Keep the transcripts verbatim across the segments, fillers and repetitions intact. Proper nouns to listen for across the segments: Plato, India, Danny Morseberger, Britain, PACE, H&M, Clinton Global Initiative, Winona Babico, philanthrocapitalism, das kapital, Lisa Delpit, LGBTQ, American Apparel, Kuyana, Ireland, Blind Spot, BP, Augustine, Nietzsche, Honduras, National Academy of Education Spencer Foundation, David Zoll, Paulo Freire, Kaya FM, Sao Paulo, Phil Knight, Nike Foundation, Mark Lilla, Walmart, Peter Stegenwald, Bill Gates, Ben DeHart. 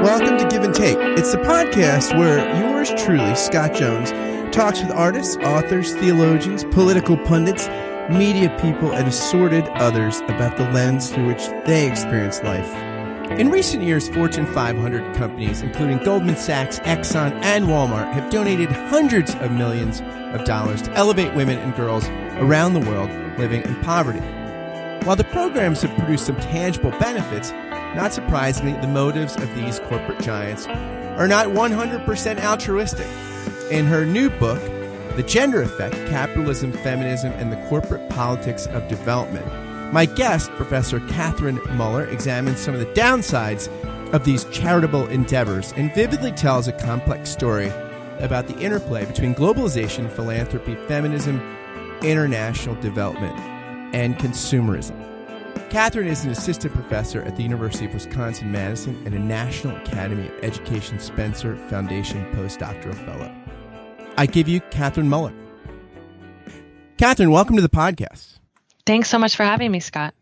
Welcome to Give and Take. It's the podcast where yours truly, Scott Jones, talks with artists, authors, theologians, political pundits, media people, and assorted others about the lens through which they experience life. In recent years, Fortune five hundred companies, including Goldman Sachs, Exxon, and Walmart, have donated hundreds of millions of dollars to elevate women and girls around the world living in poverty. While the programs have produced some tangible benefits, not surprisingly, the motives of these corporate giants are not one hundred percent altruistic. In her new book, The Gender Effect, Capitalism, Feminism, and the Corporate Politics of Development, my guest, Professor Catherine Muller, examines some of the downsides of these charitable endeavors and vividly tells a complex story about the interplay between globalization, philanthropy, feminism, international development, and consumerism. Catherine is an assistant professor at the University of Wisconsin-Madison and a National Academy of Education Spencer Foundation postdoctoral fellow. I give you Catherine Muller. Catherine, welcome to the podcast. Thanks so much for having me, Scott.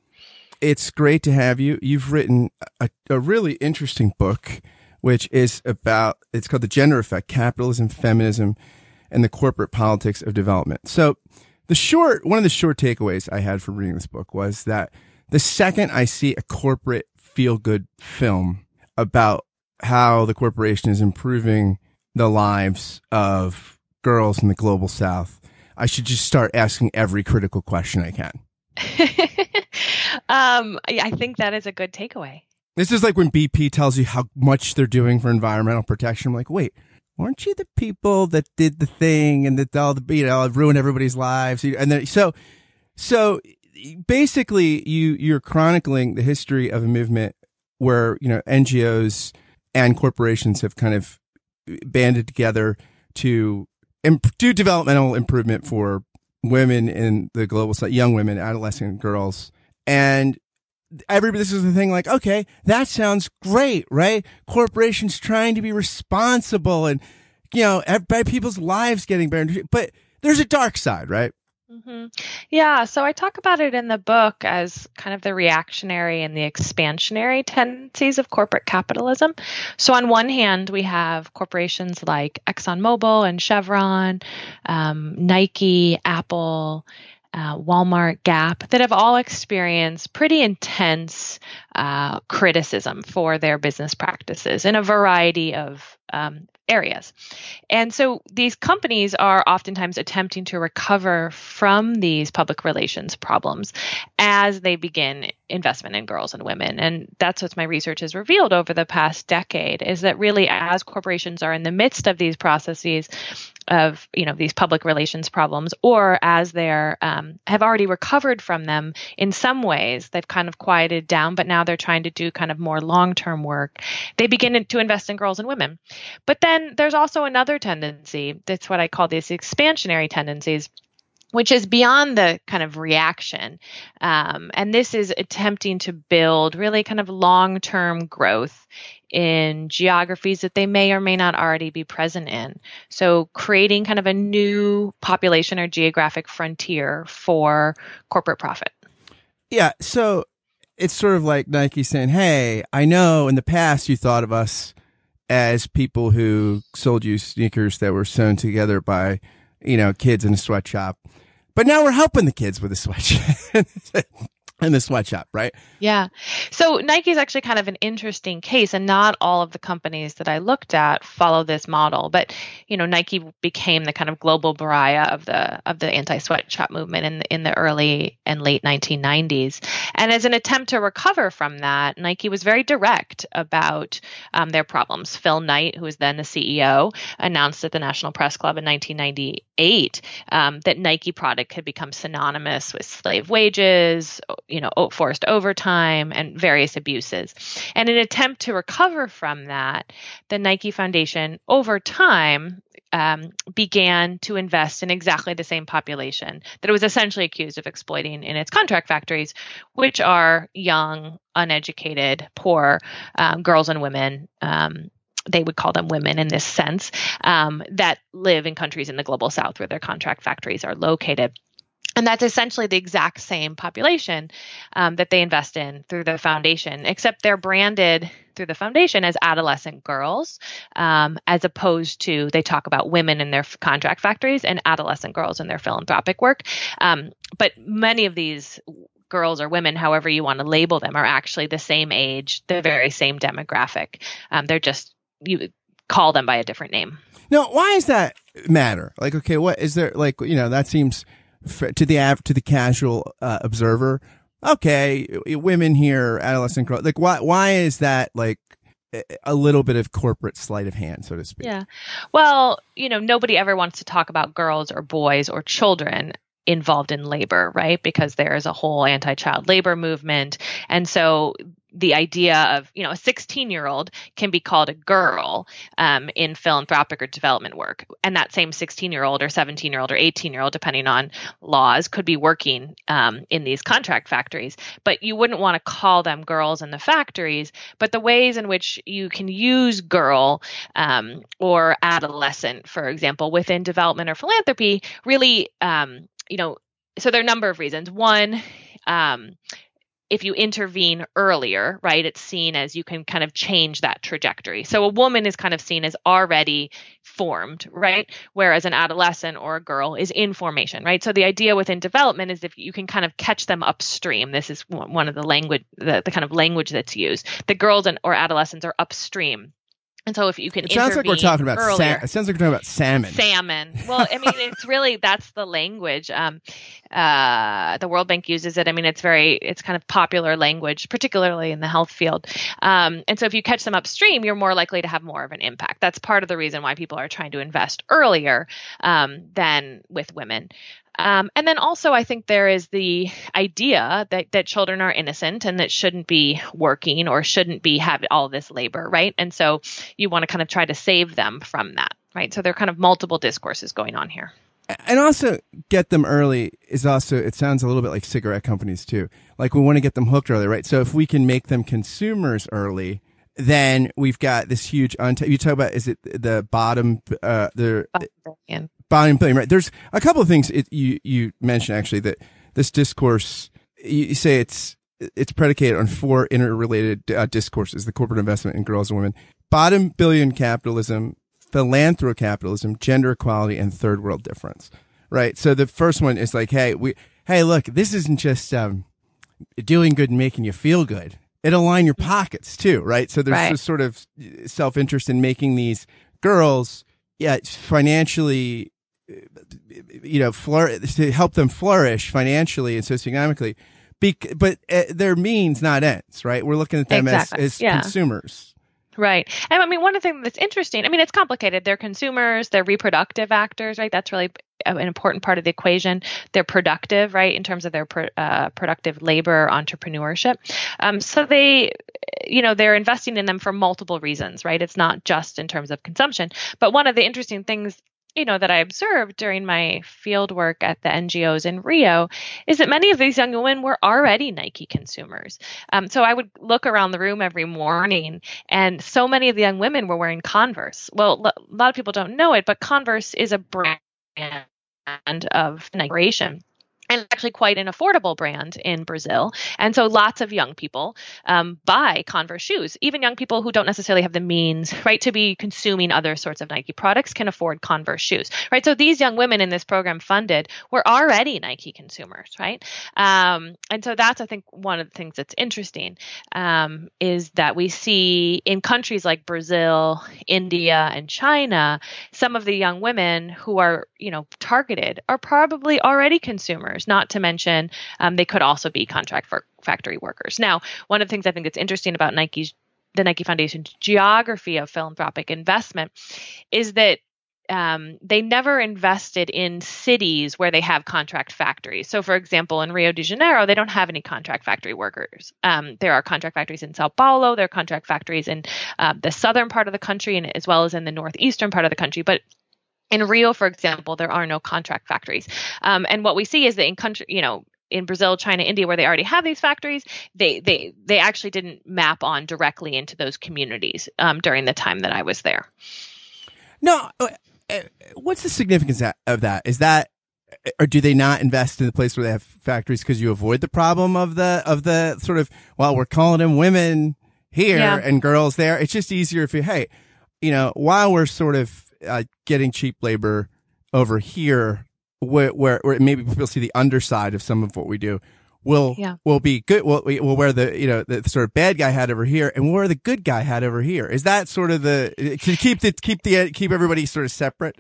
It's great to have you. You've written a, a really interesting book, which is about, it's called The Gender Effect, Capitalism, Feminism, and the Corporate Politics of Development. So the short, one of the short takeaways I had from reading this book was that the second I see a corporate feel-good film about how the corporation is improving the lives of girls in the global South, I should just start asking every critical question I can. um, I think that is a good takeaway. This is like when B P tells you how much they're doing for environmental protection. I'm like, wait, weren't you the people that did the thing and that all the, you know, ruined everybody's lives? And then so, so basically, you you're chronicling the history of a movement where, you know, N G Os and corporations have kind of banded together to imp- do developmental improvement for women in the global South, young women, adolescent girls. And everybody, this is the thing, like, okay, that sounds great, right? Corporations trying to be responsible and, you know, every, people's lives getting better. But there's a dark side, right? Mm-hmm. Yeah. So I talk about it in the book as kind of the reactionary and the expansionary tendencies of corporate capitalism. So on one hand, we have corporations like ExxonMobil and Chevron, um, Nike, Apple, Uh, Walmart, Gap, that have all experienced pretty intense uh, criticism for their business practices in a variety of um, areas. And so these companies are oftentimes attempting to recover from these public relations problems as they begin investment in girls and women. And that's what my research has revealed over the past decade, is that really as corporations are in the midst of these processes of, you know, these public relations problems, or as they're um, have already recovered from them in some ways, they've kind of quieted down, but now they're trying to do kind of more long-term work. They begin to invest in girls and women. But then there's also another tendency, that's what I call these expansionary tendencies, which is beyond the kind of reaction. Um, and this is attempting to build really kind of long-term growth in geographies that they may or may not already be present in. So creating kind of a new population or geographic frontier for corporate profit. Yeah. So it's sort of like Nike saying, hey, I know in the past you thought of us as people who sold you sneakers that were sewn together by, you know, kids in a sweatshop, but now we're helping the kids with a sweatshop. In the sweatshop, right? Yeah. So Nike is actually kind of an interesting case, and not all of the companies that I looked at follow this model. But, you know, Nike became the kind of global pariah of the of the anti-sweatshop movement in the, in the early and late nineteen nineties. And as an attempt to recover from that, Nike was very direct about um, their problems. Phil Knight, who was then the C E O, announced at the National Press Club in nineteen ninety-eight um, that Nike product had become synonymous with slave wages, you know, forced overtime and various abuses. And in an attempt to recover from that, the Nike Foundation over time um, began to invest in exactly the same population that it was essentially accused of exploiting in its contract factories, which are young, uneducated, poor um, girls and women. Um, they would call them women in this sense, um, that live in countries in the global South where their contract factories are located. And that's essentially the exact same population um, that they invest in through the foundation, except they're branded through the foundation as adolescent girls, um, as opposed to they talk about women in their contract factories and adolescent girls in their philanthropic work. Um, but many of these girls or women, however you want to label them, are actually the same age, the very same demographic. Um, they're just, you call them by a different name. Now, why does that matter? Like, okay, what is there, like, you know, that seems to the av- to the casual uh, observer, okay, women here, adolescent girls, like, why why is that, like, a little bit of corporate sleight of hand, so to speak? Yeah. Well, you know, nobody ever wants to talk about girls or boys or children involved in labor, right? Because there is a whole anti-child labor movement. And so the idea of, you know, a sixteen-year-old can be called a girl um, in philanthropic or development work. And that same sixteen-year-old or seventeen-year-old or eighteen-year-old, depending on laws, could be working um, in these contract factories. But you wouldn't want to call them girls in the factories. But the ways in which you can use girl um, or adolescent, for example, within development or philanthropy, really, um, you know, so there are a number of reasons. One, um, if you intervene earlier, right, it's seen as you can kind of change that trajectory. So a woman is kind of seen as already formed, right? Whereas an adolescent or a girl is in formation, right? So the idea within development is if you can kind of catch them upstream. This is one of the language, the, the kind of language that's used. The girls and or adolescents are upstream. And so if you can, it sounds like we're talking about earlier, sa- it sounds like we're talking about salmon. Salmon. Well, I mean, it's really, that's the language. Um, uh, the World Bank uses it. I mean, it's very, it's kind of popular language, particularly in the health field. Um, and so if you catch them upstream, you're more likely to have more of an impact. That's part of the reason why people are trying to invest earlier um, than with women. Um, and then also, I think there is the idea that, that children are innocent and that shouldn't be working or shouldn't be having all this labor, right? And so you want to kind of try to save them from that, right? So there are kind of multiple discourses going on here. And also, get them early is also, it sounds a little bit like cigarette companies too. Like, we want to get them hooked early, right? So if we can make them consumers early, then we've got this huge, unt- you talk about, is it the bottom, uh, the... Bottom Bottom billion, right? There's a couple of things it, you you mentioned actually, that this discourse, you say it's it's predicated on four interrelated uh, discourses: the corporate investment in girls and women, bottom billion capitalism, philanthrocapitalism, gender equality, and third world difference. Right. So the first one is like, hey, we, hey, look, this isn't just um, doing good and making you feel good; it'll line your pockets too, right? So there's right. this sort of self interest in making these girls, yeah, financially, you know, flour- to help them flourish financially and socioeconomically, be- but uh, their means, not ends, right? We're looking at them exactly. as, as yeah. consumers. Right. And I mean, one of the things that's interesting, I mean, it's complicated. They're consumers, they're reproductive actors, right? That's really an important part of the equation. They're productive, right, in terms of their pro- uh, productive labor, entrepreneurship. Um, so they, you know, they're investing in them for multiple reasons, right? It's not just in terms of consumption. But one of the interesting things, you know, that I observed during my field work at the N G Os in Rio is that many of these young women were already Nike consumers. Um, so I would look around the room every morning, and so many of the young women were wearing Converse. Well, a lot of people don't know it, but Converse is a brand of Nike. And actually quite an affordable brand in Brazil. And so lots of young people um, buy Converse shoes. Even young people who don't necessarily have the means, right, to be consuming other sorts of Nike products can afford Converse shoes, right? So these young women in this program funded were already Nike consumers, right? Um, and so that's, I think, one of the things that's interesting um, is that we see in countries like Brazil, India, and China, some of the young women who are, you know, targeted are probably already consumers. Not to mention, um, they could also be contract factory workers. Now, one of the things I think that's interesting about Nike's, the Nike Foundation's geography of philanthropic investment is that um, they never invested in cities where they have contract factories. So, for example, in Rio de Janeiro, they don't have any contract factory workers. Um, there are contract factories in Sao Paulo. There are contract factories in uh, the southern part of the country, and as well as in the northeastern part of the country. But in Rio, for example, there are no contract factories. Um, and what we see is that in country, you know, in Brazil, China, India, where they already have these factories, they they they actually didn't map on directly into those communities um, during the time that I was there. No, what's the significance of that? Is that, or do they not invest in the place where they have factories because you avoid the problem of the of the sort of, well, we're calling them women. here yeah. and girls there. It's just easier if you, hey, you know, while we're sort of uh, getting cheap labor over here, where, where where maybe people see the underside of some of what we do, we'll yeah. we'll be good. We'll, we'll wear the, you know, the sort of bad guy hat over here, and we'll wear the good guy hat over here. Is that sort of the to keep the keep the keep everybody sort of separate?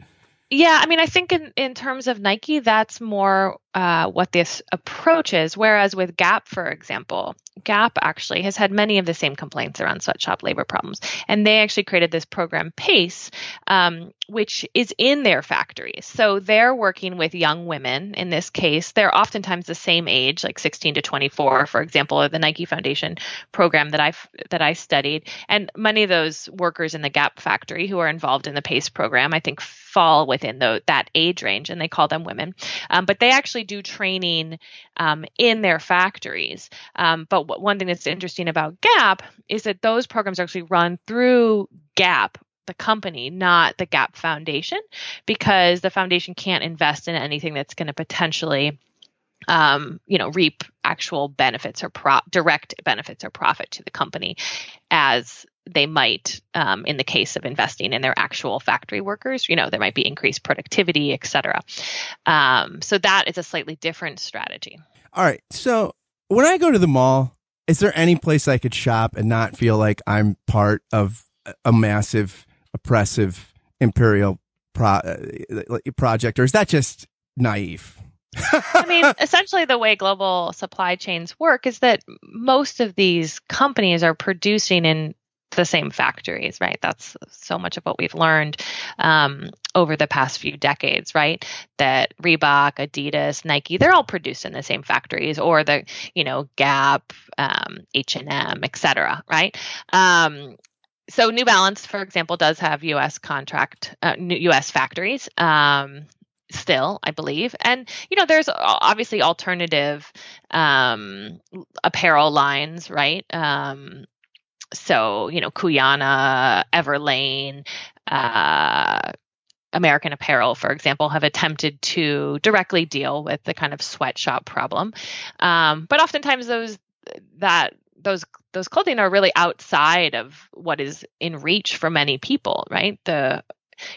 Yeah, I mean, I think in, in terms of Nike, that's more uh, what this approach is. Whereas with Gap, for example, Gap actually has had many of the same complaints around sweatshop labor problems. And they actually created this program, PACE, um, which is in their factories. So they're working with young women in this case. They're oftentimes the same age, like sixteen to twenty-four, for example, or the Nike Foundation program that I that I studied. And many of those workers in the Gap factory who are involved in the PACE program, I think, fall within the, that age range, and they call them women. Um, but they actually do training um, in their factories. Um, but w- one thing that's interesting about Gap is that those programs are actually run through Gap, the company, not the Gap Foundation, because the foundation can't invest in anything that's going to potentially um, you know, reap actual benefits or pro- direct benefits or profit to the company as they might, um, in the case of investing in their actual factory workers. You know, there might be increased productivity, et cetera. Um, so that is a slightly different strategy. All right. So when I go to the mall, is there any place I could shop and not feel like I'm part of a massive, oppressive, imperial pro- project? Or is that just naive? I mean, essentially the way global supply chains work is that most of these companies are producing in the same factories, right? That's so much of what we've learned um, over the past few decades, right? That Reebok, Adidas, Nike, they're all produced in the same factories, or the, you know, Gap, um, H and M, et cetera, right? Um, so New Balance, for example, does have U S contract, uh, U S factories, um, still, I believe. And, you know, there's obviously alternative um, apparel lines, right? Um, So, you know, Kuyana, Everlane, uh, American Apparel, for example, have attempted to directly deal with the kind of sweatshop problem. Um, but oftentimes those that those those clothing are really outside of what is in reach for many people, right? The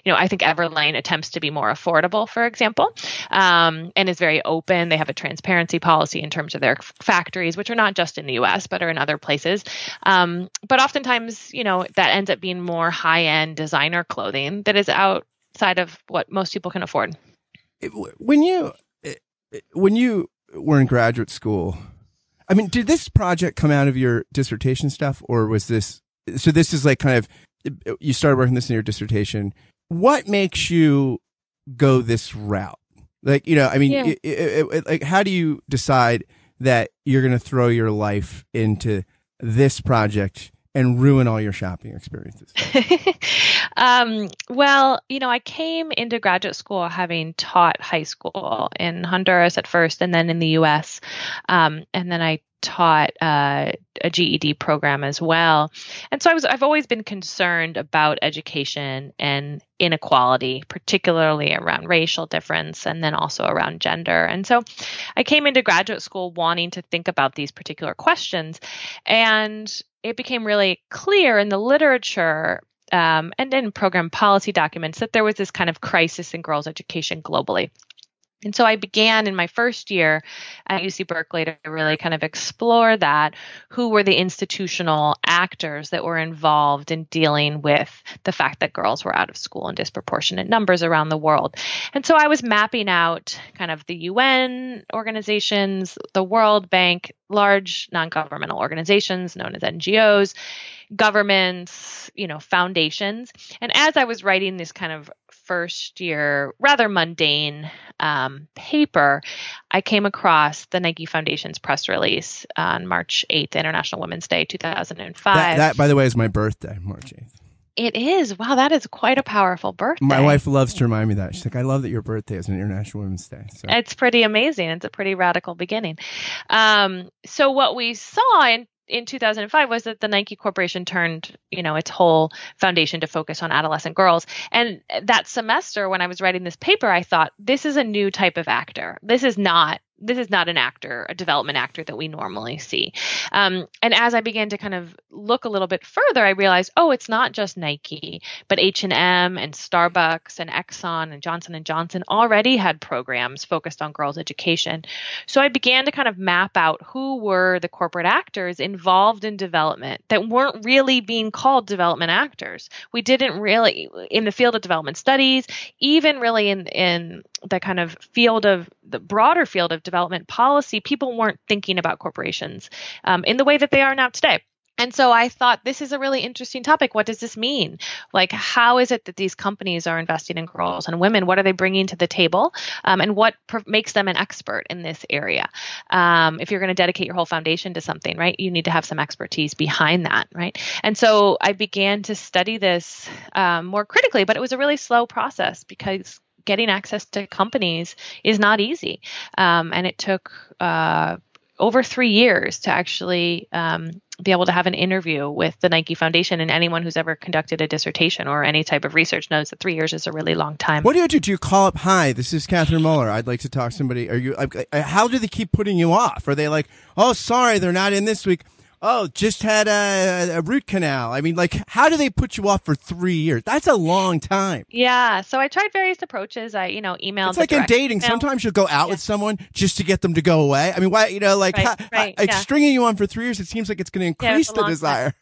You know, I think Everlane attempts to be more affordable, for example, um, and is very open. They have a transparency policy in terms of their f- factories, which are not just in the U S, but are in other places. Um, but oftentimes, you know, that ends up being more high-end designer clothing that is outside of what most people can afford. When you when you were in graduate school, I mean, did this project come out of your dissertation stuff, or was this – so this is like kind of – you started working this in your dissertation. What makes you go this route? Like, you know, I mean, yeah. it, it, it, like, how do you decide that you're going to throw your life into this project and ruin all your shopping experiences? um, well, you know, I came into graduate school having taught high school in Honduras at first, and then in the U S. Um, and then I taught uh, a G E D program as well. And so I was, I've always been concerned about education and inequality, particularly around racial difference and then also around gender. And so I came into graduate school wanting to think about these particular questions. And it became really clear in the literature um, and in program policy documents that there was this kind of crisis in girls' education globally. And so I began in my first year at U C Berkeley to really kind of explore that, who were the institutional actors that were involved in dealing with the fact that girls were out of school in disproportionate numbers around the world. And so I was mapping out kind of the U N organizations, the World Bank, large non-governmental organizations known as N G Os, governments, you know, foundations. And as I was writing this kind of first year, rather mundane um, paper, I came across the Nike Foundation's press release on March eighth, International Women's Day, two thousand five. That, that, by the way, is my birthday, March eighth. It is. Wow, that is quite a powerful birthday. My wife loves to remind me that. She's like, I love that your birthday is an International Women's Day. So. It's pretty amazing. It's a pretty radical beginning. Um, so what we saw in in two thousand five was that the Nike Corporation turned, you know, its whole foundation to focus on adolescent girls. And that semester when I was writing this paper, I thought, this is a new type of actor. This is not this is not an actor, a development actor that we normally see. Um, and as I began to kind of look a little bit further, I realized, oh, it's not just Nike, but H and M and Starbucks and Exxon and Johnson and Johnson already had programs focused on girls' education. So I began to kind of map out who were the corporate actors involved in development that weren't really being called development actors. We didn't really, in the field of development studies, even really in, in the kind of field of the broader field of development policy, people weren't thinking about corporations um, in the way that they are now today. And so I thought, this is a really interesting topic. What does this mean? Like, how is it that these companies are investing in girls and women? What are they bringing to the table? Um, and what pr- makes them an expert in this area? Um, if you're going to dedicate your whole foundation to something, right, you need to have some expertise behind that, right? And so I began to study this um, more critically, but it was a really slow process because getting access to companies is not easy. Um, and it took uh, over three years to actually um, be able to have an interview with the Nike Foundation. And anyone who's ever conducted a dissertation or any type of research knows that three years is a really long time. What do you do? Do you call up, hi, this is Catherine Muller, I'd like to talk to somebody? Are you? How do they keep putting you off? Are they like, oh, sorry, they're not in this week. Oh, just had a, a root canal. I mean, like, how do they put you off for three years? That's a long time. Yeah. So I tried various approaches. I, you know, emailed. It's like in dating. Email. Sometimes you'll go out yeah. with someone just to get them to go away. I mean, why, you know, like, right, how, right, how, yeah. like stringing you on for three years, it seems like it's going to increase yeah, the desire.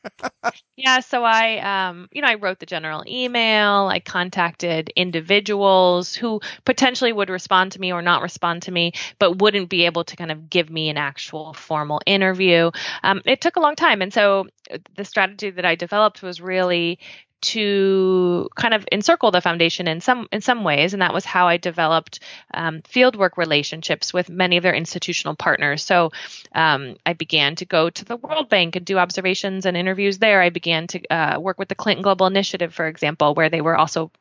yeah. So I, um, you know, I wrote the general email. I contacted individuals who potentially would respond to me or not respond to me, but wouldn't be able to kind of give me an actual formal interview. Um, it took took a long time. And so the strategy that I developed was really to kind of encircle the foundation in some in some ways. And that was how I developed um, fieldwork relationships with many of their institutional partners. So um, I began to go to the World Bank and do observations and interviews there. I began to uh, work with the Clinton Global Initiative, for example, where they were also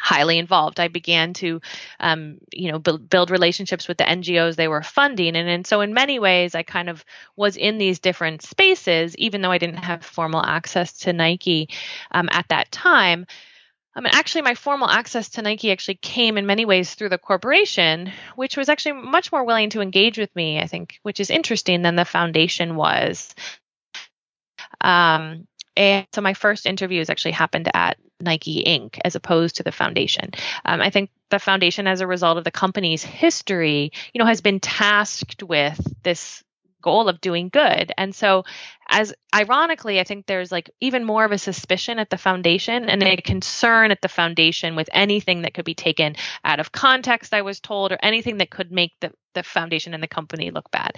highly involved. I began to, um, you know, build, build relationships with the N G Os they were funding. And, and so in many ways, I kind of was in these different spaces, even though I didn't have formal access to Nike um, at that time. I mean, actually, my formal access to Nike actually came in many ways through the corporation, which was actually much more willing to engage with me, I think, which is interesting, than the foundation was. Um, and so my first interviews actually happened at Nike Incorporated as opposed to the foundation. Um, I think the foundation, as a result of the company's history, you know, has been tasked with this goal of doing good. And so, as ironically, I think there's like even more of a suspicion at the foundation and a concern at the foundation with anything that could be taken out of context, I was told, or anything that could make the, the foundation and the company look bad.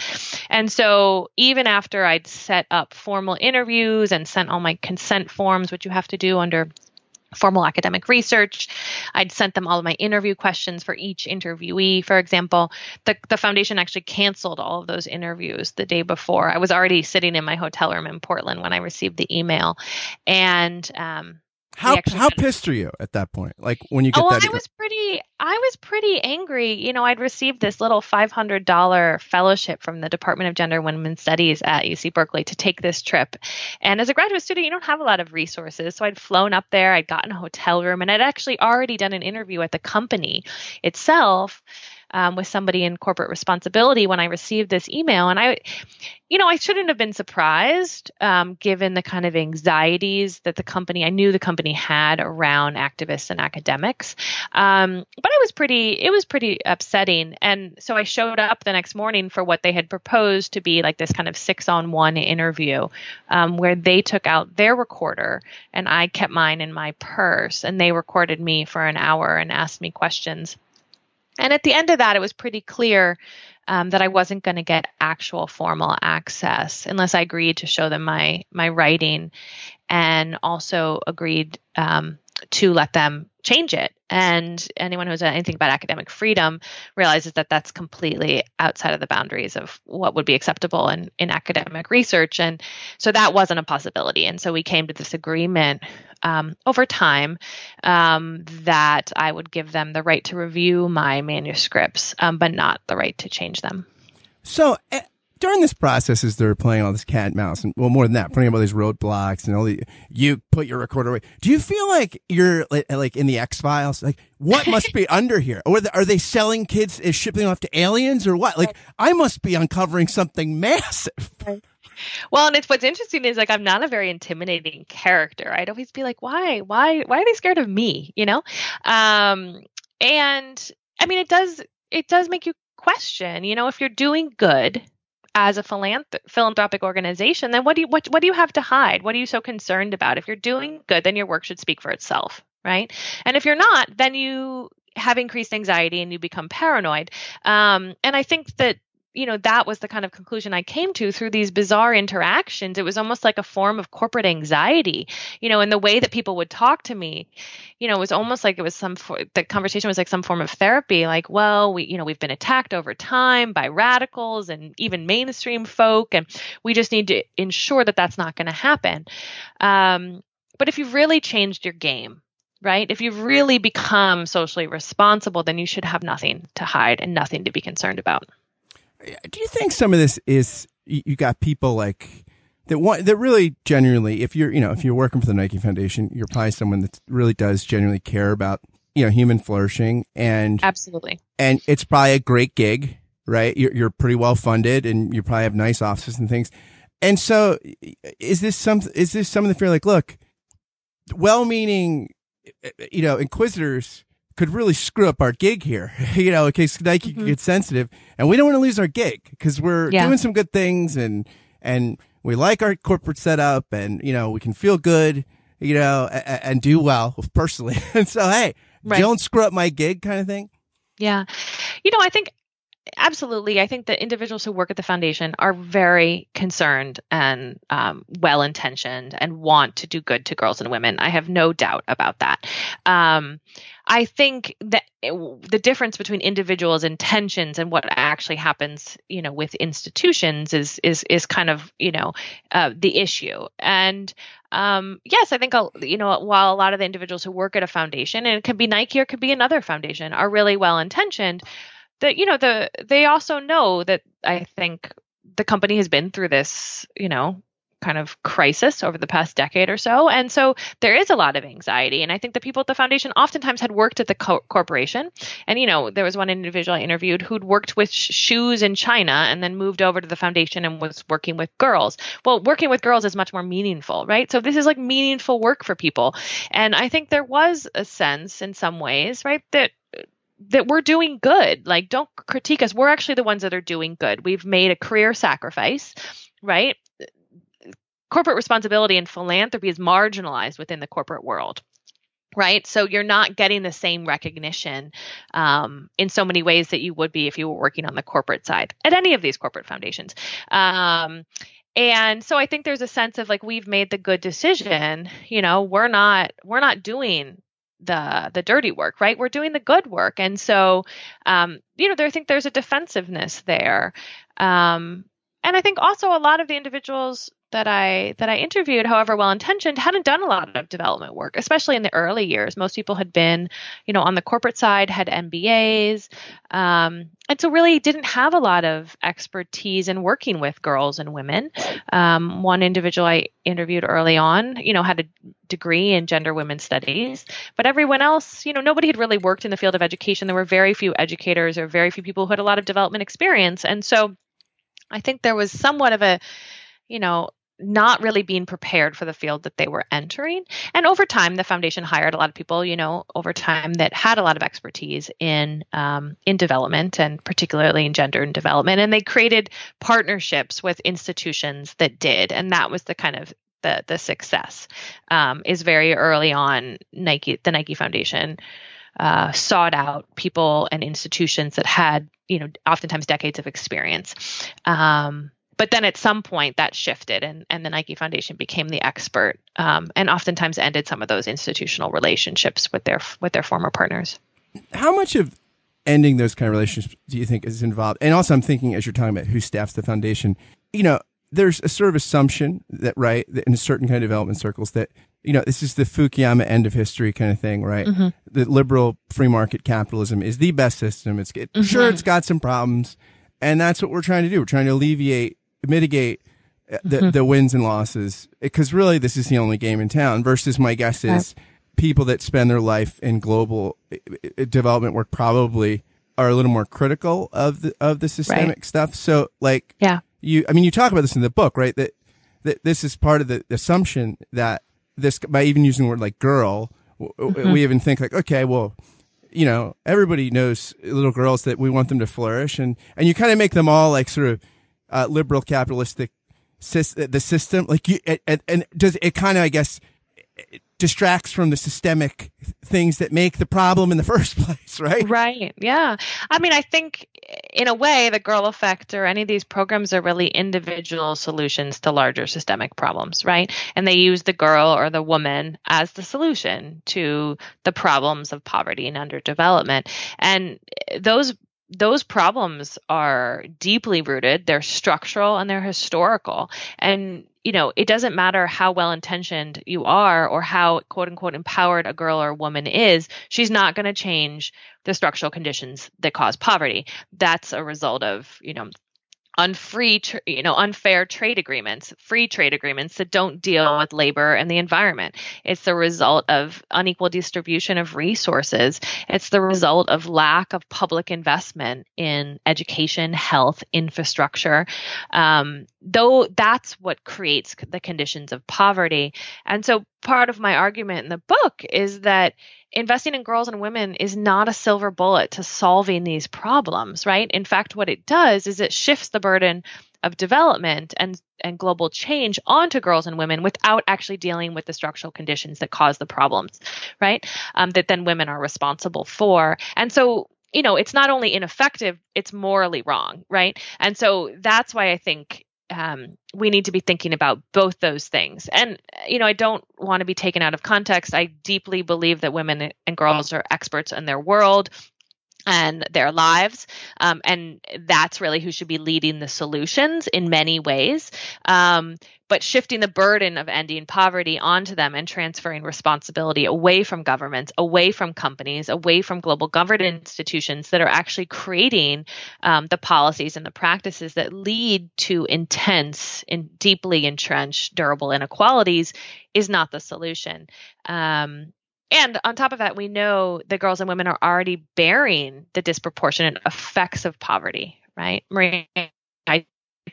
And so even after I'd set up formal interviews and sent all my consent forms, which you have to do under formal academic research, I'd sent them all of my interview questions for each interviewee, for example. The, the foundation actually canceled all of those interviews the day before. I was already sitting in my hotel room in Portland when I received the email. And um, how how pissed are you at that point? Like, when you get oh, that? I was pretty. I was pretty angry. You know, I'd received this little five hundred dollars fellowship from the Department of Gender and Women's Studies at U C Berkeley to take this trip. And as a graduate student, you don't have a lot of resources. So I'd flown up there, I'd gotten a hotel room, and I'd actually already done an interview at the company itself um, with somebody in corporate responsibility when I received this email. And I, you know, I shouldn't have been surprised um, given the kind of anxieties that the company, I knew the company had around activists and academics. Um, but I was pretty, it was pretty upsetting. And so I showed up the next morning for what they had proposed to be like this kind of six on one interview um, where they took out their recorder and I kept mine in my purse, and they recorded me for an hour and asked me questions. And at the end of that, it was pretty clear um, that I wasn't going to get actual formal access unless I agreed to show them my my writing, and also agreed um, to let them change it. And anyone who knows anything about academic freedom realizes that that's completely outside of the boundaries of what would be acceptable in, in academic research. And so that wasn't a possibility. And so we came to this agreement um, over time um, that I would give them the right to review my manuscripts, um, but not the right to change them. So during this process as they're playing all this cat and mouse, and well, more than that, putting up all these roadblocks and all the, you put your recorder away. Do you feel like you're like, like in the X-Files? Like, what must be under here? Or the, are they selling kids, is shipping off to aliens or what? Like, I must be uncovering something massive. Well, and it's what's interesting is like I'm not a very intimidating character. I'd always be like, why, why, why are they scared of me? You know, um, and I mean, it does, it does make you question. You know, if you're doing good as a philanthrop- philanthropic organization, then what do you what what do you have to hide? What are you so concerned about? If you're doing good, then your work should speak for itself, right? And if you're not, then you have increased anxiety and you become paranoid. Um, and I think that, you know, that was the kind of conclusion I came to through these bizarre interactions. It was almost like a form of corporate anxiety, you know, and the way that people would talk to me, you know, it was almost like it was some, for, the conversation was like some form of therapy, like, well, we, you know, we've been attacked over time by radicals and even mainstream folk, and we just need to ensure that that's not going to happen. Um, but if you've really changed your game, right? If you've really become socially responsible, then you should have nothing to hide and nothing to be concerned about. Do you think some of this is you got people like that want that really genuinely, if you're, you know, if you're working for the Nike Foundation, you're probably someone that really does genuinely care about, you know, human flourishing, and absolutely. And it's probably a great gig, right? You're, you're pretty well funded and you probably have nice offices and things. And so is this some, is this some of the fear like, look, well-meaning, you know, inquisitors could really screw up our gig here, you know, in case Nike mm-hmm. gets sensitive, and we don't want to lose our gig because we're yeah. doing some good things, and, and we like our corporate setup, and, you know, we can feel good, you know, and, and do well personally. And so, hey, right. don't screw up my gig kind of thing. Yeah. You know, I think, absolutely. I think that individuals who work at the foundation are very concerned and um, well-intentioned and want to do good to girls and women. I have no doubt about that. Um, I think that it, the difference between individuals' intentions and what actually happens, you know, with institutions is is is kind of, you know, uh, the issue. And um, yes, I think, I'll, you know, while a lot of the individuals who work at a foundation, and it could be Nike or it could be another foundation, are really well-intentioned, that, you know, the, they also know that I think the company has been through this, you know, kind of crisis over the past decade or so. And so there is a lot of anxiety. And I think the people at the foundation oftentimes had worked at the co- corporation. And, you know, there was one individual I interviewed who'd worked with sh- shoes in China and then moved over to the foundation and was working with girls. Well, working with girls is much more meaningful, right? So this is like meaningful work for people. And I think there was a sense in some ways, right, that that we're doing good. Like, don't critique us. We're actually the ones that are doing good. We've made a career sacrifice, right? Corporate responsibility and philanthropy is marginalized within the corporate world, right? So you're not getting the same recognition um, in so many ways that you would be if you were working on the corporate side at any of these corporate foundations. Um, and so I think there's a sense of like, we've made the good decision. You know, we're not, we're not doing the the dirty work, right? We're doing the good work. And so, um, you know, there, I think there's a defensiveness there. Um, and I think also a lot of the individuals that I that I interviewed, however well-intentioned, hadn't done a lot of development work, especially in the early years. Most people had been, you know, on the corporate side, had M B As, um, and so really didn't have a lot of expertise in working with girls and women. Um, one individual I interviewed early on, you know, had a degree in gender women's studies, but everyone else, you know, nobody had really worked in the field of education. There were very few educators or very few people who had a lot of development experience. And so I think there was somewhat of a, you know, not really being prepared for the field that they were entering. And over time, the foundation hired a lot of people, you know, over time that had a lot of expertise in um, in development and particularly in gender and development. And they created partnerships with institutions that did. And that was the kind of the the success um, is very early on. Nike, the Nike Foundation uh, sought out people and institutions that had, you know, oftentimes decades of experience. Um But then at some point that shifted and, and the Nike Foundation became the expert um, and oftentimes ended some of those institutional relationships with their with their former partners. How much of ending those kind of relationships do you think is involved? And also I'm thinking as you're talking about who staffs the foundation, you know, there's a sort of assumption that, right, that in certain kind of development circles that, you know, this is the Fukuyama end of history kind of thing, right? Mm-hmm. The liberal free market capitalism is the best system. It's it, mm-hmm. Sure, it's got some problems. And that's what we're trying to do. We're trying to alleviate, mitigate the, mm-hmm. the wins and losses, because really this is the only game in town versus my guess is right. people that spend their life in global development work probably are a little more critical of the, of the systemic right. stuff. So like, yeah. you, I mean, you talk about this in the book, right? That, that this is part of the assumption that this, by even using the word like girl, mm-hmm. we even think like, okay, well, you know, everybody knows little girls that we want them to flourish, and, and you kind of make them all like sort of uh, liberal capitalistic system, the system, like you, and, and does it kind of, I guess, it distracts from the systemic things that make the problem in the first place, right? Right. Yeah. I mean, I think in a way, the Girl Effect or any of these programs are really individual solutions to larger systemic problems, right? And they use the girl or the woman as the solution to the problems of poverty and underdevelopment. And those Those problems are deeply rooted. They're structural and they're historical. And, you know, it doesn't matter how well-intentioned you are or how, quote unquote, empowered a girl or a woman is. She's not going to change the structural conditions that cause poverty. That's a result of, you know, unfree, tra- you know, unfair trade agreements, free trade agreements that don't deal with labor and the environment. It's the result of unequal distribution of resources. It's the result of lack of public investment in education, health, infrastructure. Um, though that's what creates the conditions of poverty. And so part of my argument in the book is that investing in girls and women is not a silver bullet to solving these problems, right? In fact, what it does is it shifts the burden of development and, and global change onto girls and women without actually dealing with the structural conditions that cause the problems, right? Um, that then women are responsible for. And so, you know, it's not only ineffective, it's morally wrong, right? And so that's why I think Um, we need to be thinking about both those things. And, you know, I don't want to be taken out of context. I deeply believe that women and girls are experts in their world and their lives. Um, and that's really who should be leading the solutions in many ways. Um, but shifting the burden of ending poverty onto them and transferring responsibility away from governments, away from companies, away from global government institutions that are actually creating um, the policies and the practices that lead to intense and deeply entrenched durable inequalities is not the solution. Um, And on top of that, we know that girls and women are already bearing the disproportionate effects of poverty, right? Maria, I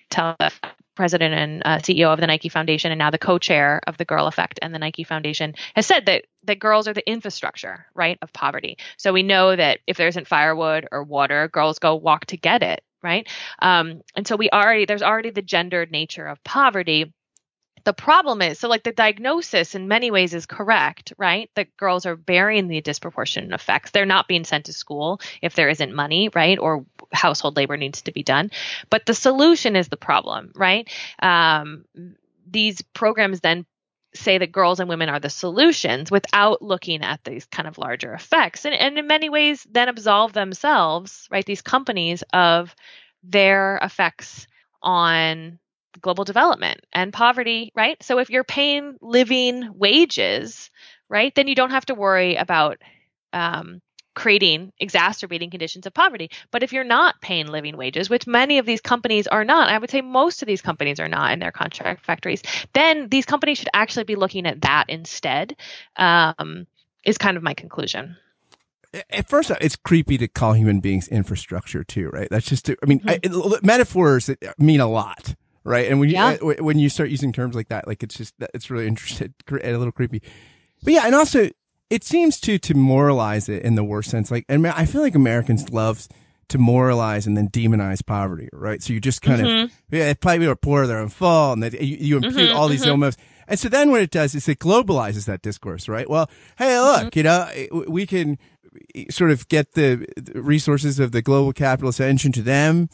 tell the president and uh, C E O of the Nike Foundation and now the co-chair of the Girl Effect and the Nike Foundation has said that, that girls are the infrastructure, right, of poverty. So we know that if there isn't firewood or water, girls go walk to get it, right? Um, and so we already, there's already the gendered nature of poverty. The problem is, so like the diagnosis in many ways is correct, right? That girls are bearing the disproportionate effects. They're not being sent to school if there isn't money, right? Or household labor needs to be done. But the solution is the problem, right? Um, these programs then say that girls and women are the solutions without looking at these kind of larger effects. And, and in many ways then absolve themselves, right? These companies of their effects on global development and poverty, right? So if you're paying living wages, right, then you don't have to worry about um, creating, exacerbating conditions of poverty. But if you're not paying living wages, which many of these companies are not, I would say most of these companies are not in their contract factories, then these companies should actually be looking at that instead, um, is kind of my conclusion. At first, it's creepy to call human beings infrastructure too, right? That's just, I mean, mm-hmm. I, metaphors mean a lot. Right. And when you, yeah. uh, when you start using terms like that, like it's just, it's really interesting and a little creepy. But yeah. And also it seems to, to moralize it in the worst sense. Like, and I feel like Americans love to moralize and then demonize poverty. Right. So you just kind mm-hmm. of, yeah, probably are poor, they're on fall and they, you, you impute mm-hmm, all these almost. Mm-hmm. And so then what it does is it globalizes that discourse, right? Well, hey, look, mm-hmm. you know, we can sort of get the resources of the global capitalist engine to them.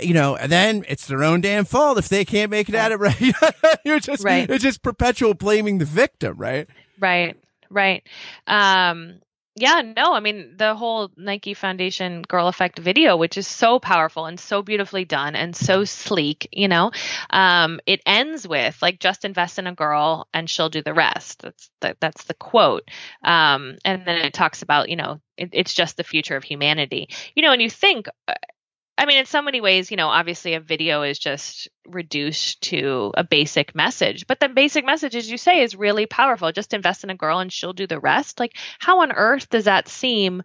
You know, and then it's their own damn fault if they can't make it out of right. You're just, right. It's just perpetual blaming the victim, right? Right, right. Um, yeah, no, I mean, the whole Nike Foundation Girl Effect video, which is so powerful and so beautifully done and so sleek, you know, um, it ends with like, just invest in a girl and she'll do the rest. That's the, that's the quote. Um, and then it talks about, you know, it, it's just the future of humanity, you know, and you think, uh, I mean, in so many ways, you know, obviously a video is just reduced to a basic message. But the basic message, as you say, is really powerful. Just invest in a girl and she'll do the rest. Like, how on earth does that seem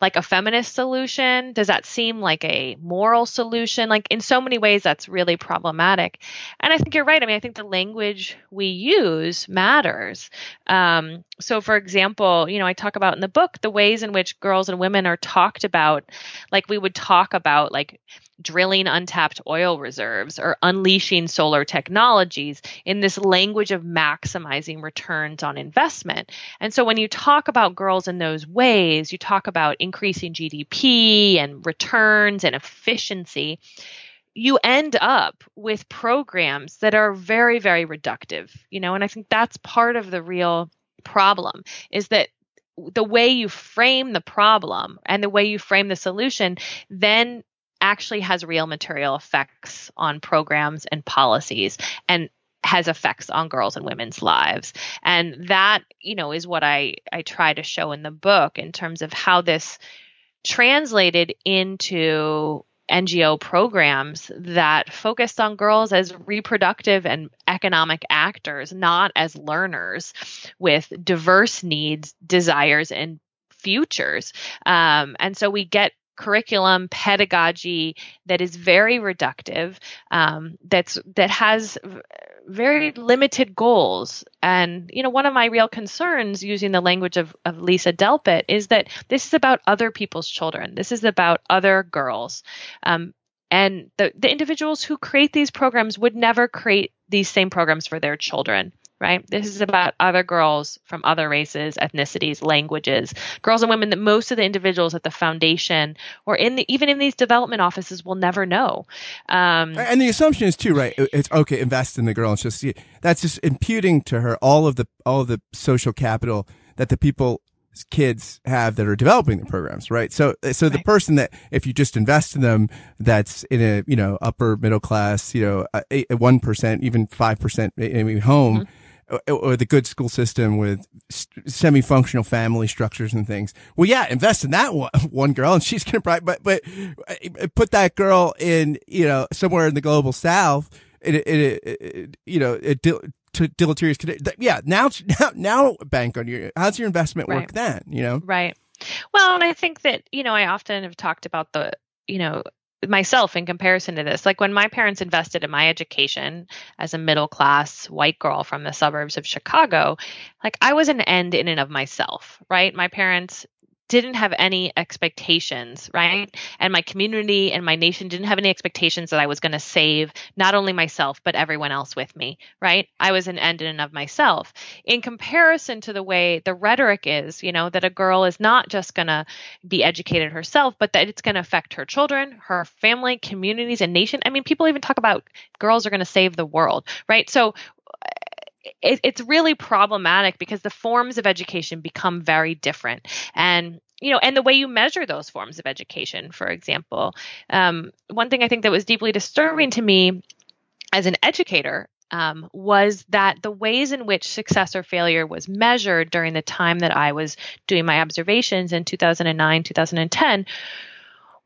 like a feminist solution? Does that seem like a moral solution? Like, in so many ways, that's really problematic. And I think you're right. I mean, I think the language we use matters. Um, so, for example, you know, I talk about in the book the ways in which girls and women are talked about. Like, we would talk about, like, drilling untapped oil reserves or unleashing solar technologies in this language of maximizing returns on investment. And so when you talk about girls in those ways, you talk about increasing G D P and returns and efficiency, you end up with programs that are very, very reductive, you know, and I think that's part of the real problem is that the way you frame the problem and the way you frame the solution then actually has real material effects on programs and policies and has effects on girls and women's lives. And that, you know, is what I, I try to show in the book in terms of how this translated into N G O programs that focused on girls as reproductive and economic actors, not as learners with diverse needs, desires, and futures. Um, and so we get curriculum, pedagogy that is very reductive, um, that's that has very limited goals. And, you know, one of my real concerns using the language of, of Lisa Delpit is that this is about other people's children. This is about other girls. Um, and the, the individuals who create these programs would never create these same programs for their children. Right? This is about other girls from other races, ethnicities, languages, girls and women that most of the individuals at the foundation or in the, even in these development offices will never know. Um, and the assumption is too, right? It's okay. Invest in the girl. And she'll see it. That's just imputing to her all of the, all of the social capital that the people's kids have that are developing the programs. Right. So, so the right. person that if you just invest in them, that's in a, you know, upper middle class, you know, a, a one percent, even five percent maybe home. Mm-hmm. Or the good school system with semi-functional family structures and things. Well, yeah, invest in that one, one girl and she's going to probably, but, but put that girl in, you know, somewhere in the global south, in, in, in, you know, a dil, to deleterious. Yeah. Now, now, now bank on your, how's your investment work right. then, you know? Right. Well, and I think that, you know, I often have talked about the, you know, myself in comparison to this, like when my parents invested in my education as a middle class white girl from the suburbs of Chicago, like I was an end in and of myself, right? My parents didn't have any expectations, right? And my community and my nation didn't have any expectations that I was going to save not only myself, but everyone else with me, right? I was an end in and of myself. In comparison to the way the rhetoric is, you know, that a girl is not just going to be educated herself, but that it's going to affect her children, her family, communities, and nation. I mean, people even talk about girls are going to save the world, right? So It, it's really problematic because the forms of education become very different. And, you know, and the way you measure those forms of education, for example, um, one thing I think that was deeply disturbing to me as an educator um, was that the ways in which success or failure was measured during the time that I was doing my observations in two thousand nine, two thousand ten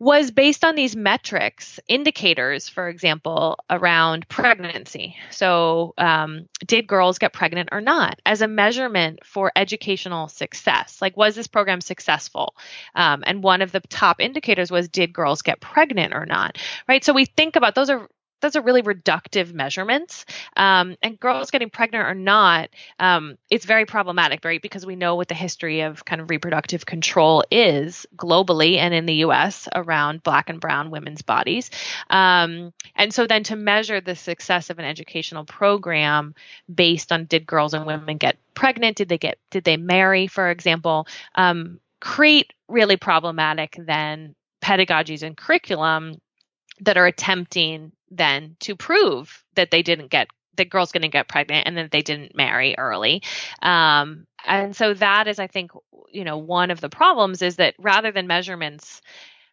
was based on these metrics, indicators, for example, around pregnancy. So um, did girls get pregnant or not as a measurement for educational success? Like, was this program successful? Um, and one of the top indicators was, did girls get pregnant or not? Right. So we think about those are Those are really reductive measurements. Um, and girls getting pregnant or not, um, it's very problematic, right? Because we know what the history of kind of reproductive control is globally and in the U S around Black and brown women's bodies. Um, and so then to measure the success of an educational program based on did girls and women get pregnant? Did they get, did they marry, for example, um, create really problematic then pedagogies and curriculum that are attempting then to prove that they didn't get, that girls going to get pregnant and that they didn't marry early. Um, and so that is, I think, you know, one of the problems is that rather than measurements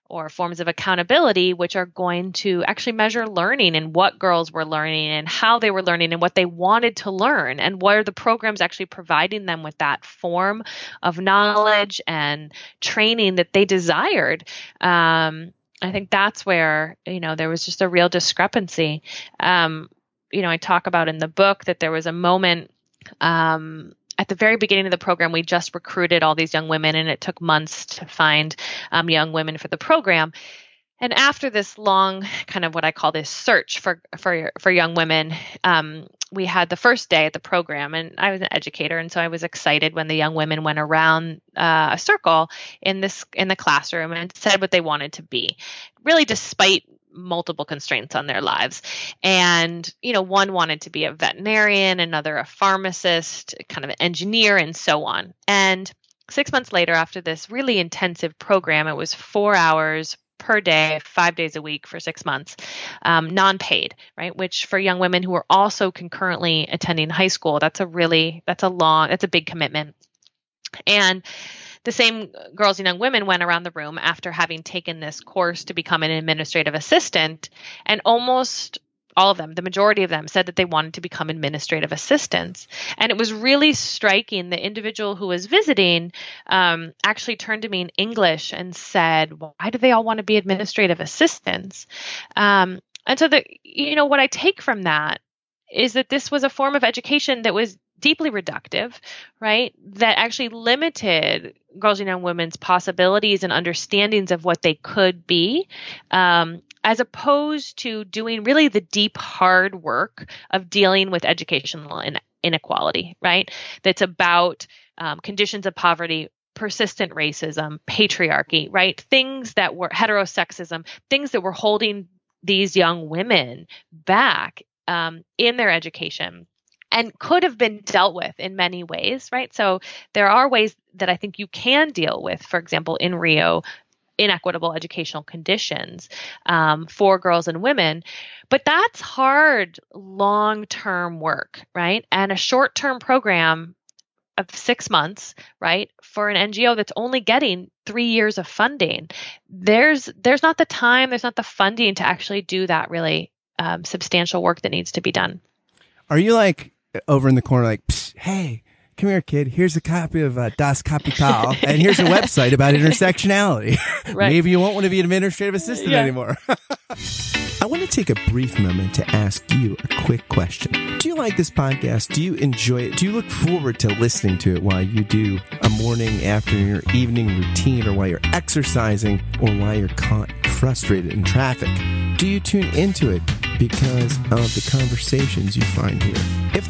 or forms of accountability, which are going to actually measure learning and what girls were learning and how they were learning and what they wanted to learn and what are the programs actually providing them with that form of knowledge and training that they desired, um, I think that's where, you know, there was just a real discrepancy. Um, you know, I talk about in the book that there was a moment um, at the very beginning of the program, we just recruited all these young women, and it took months to find um, young women for the program. And after this long kind of what I call this search for for for young women, um, we had the first day at the program, and I was an educator, and so I was excited when the young women went around uh, a circle in this in the classroom and said what they wanted to be, really despite multiple constraints on their lives. And, you know, one wanted to be a veterinarian, another a pharmacist, kind of an engineer, and so on. And six months later, after this really intensive program, it was four hours per day, five days a week for six months, um, non-paid, right? Which for young women who are also concurrently attending high school, that's a really, that's a long, that's a big commitment. And the same girls and young women went around the room after having taken this course to become an administrative assistant, and almost all of them, the majority of them, said that they wanted to become administrative assistants. And it was really striking. The individual who was visiting um, actually turned to me in English and said, well, why do they all want to be administrative assistants? Um, and so, the, you know, what I take from that is that this was a form of education that was deeply reductive, right? That actually limited girls and young women's possibilities and understandings of what they could be, um, as opposed to doing really the deep, hard work of dealing with educational in- inequality, right? That's about um, conditions of poverty, persistent racism, patriarchy, right? Things that were heterosexism, things that were holding these young women back um, in their education, and could have been dealt with in many ways, right? So there are ways that I think you can deal with, for example, in Rio, inequitable educational conditions um, for girls and women. But that's hard long-term work, right? And a short-term program of six months, right, for an N G O that's only getting three years of funding, there's there's not the time, there's not the funding to actually do that really um, substantial work that needs to be done. Are you like, over in the corner, like, psst, hey, come here, kid. Here's a copy of uh, Das Kapital, and here's a website about intersectionality. Right. Maybe you won't want to be an administrative assistant yeah. anymore. I want to take a brief moment to ask you a quick question. Do you like this podcast? Do you enjoy it? Do you look forward to listening to it while you do a morning, afternoon, or evening routine, or while you're exercising, or while you're caught frustrated in traffic? Do you tune into it because of the conversations you find here? If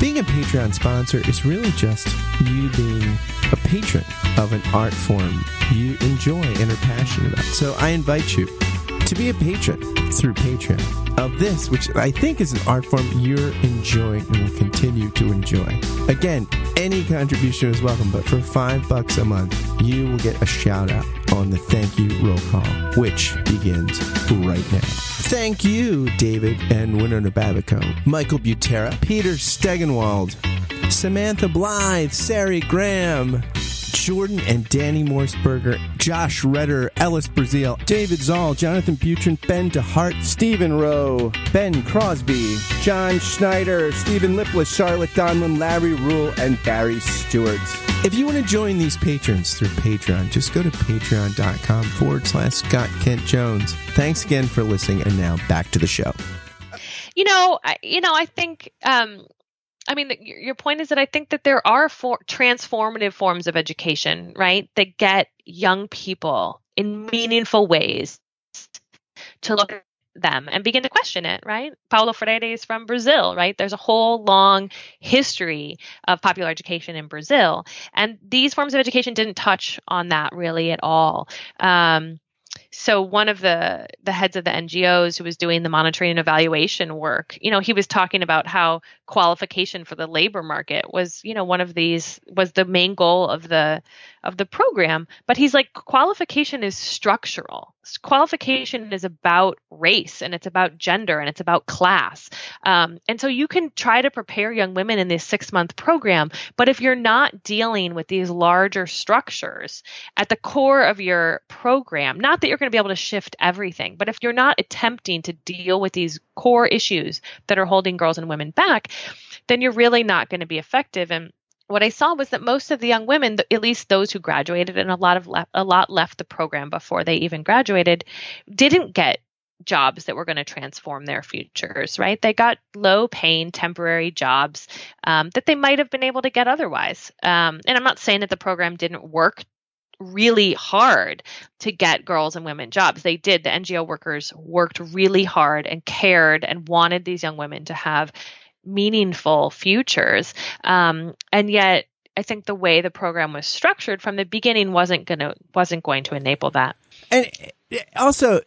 Being a Patreon sponsor is really just you being a patron of an art form you enjoy and are passionate about. So I invite you to be a patron through Patreon of this, which I think is an art form you're enjoying and will continue to enjoy. Again, any contribution is welcome, but for five bucks a month, you will get a shout out on the thank you roll call, which begins right now. Thank you, David and Winona Babico, Michael Butera, Peter Stegenwald, Samantha Blythe, Sari Graham, Jordan and Danny Morseberger, Josh Redder, Ellis Brazil, David Zoll, Jonathan Butrin, Ben DeHart, Stephen Rowe, Ben Crosby, John Schneider, Stephen Lipless, Charlotte Donlin, Larry Rule, and Barry Stewart. If you want to join these patrons through Patreon, just go to patreon.com forward slash Scott Kent Jones. Thanks again for listening, and now back to the show. You know, I, you know, I think... Um... I mean, your point is that I think that there are for transformative forms of education, right, that get young people in meaningful ways to look at them and begin to question it, right? Paulo Freire is from Brazil, right? There's a whole long history of popular education in Brazil, and these forms of education didn't touch on that really at all. Um, So one of the, the heads of the N G Os who was doing the monitoring and evaluation work, you know, he was talking about how qualification for the labor market was, you know, one of these was the main goal of the of the program. But he's like, qualification is structural. Qualification is about race, and it's about gender, and it's about class. Um, and so you can try to prepare young women in this six month program, but if you're not dealing with these larger structures at the core of your program, not that you're going to be able to shift everything, but if you're not attempting to deal with these core issues that are holding girls and women back, then you're really not going to be effective. And what I saw was that most of the young women, at least those who graduated, and a lot of le- a lot left the program before they even graduated, didn't get jobs that were going to transform their futures, right? They got low paying temporary jobs um, that they might have been able to get otherwise. Um, and I'm not saying that the program didn't work really hard to get girls and women jobs. They did. The N G O workers worked really hard and cared and wanted these young women to have meaningful futures. Um, and yet I think the way the program was structured from the beginning wasn't going to, wasn't going to enable that. And also,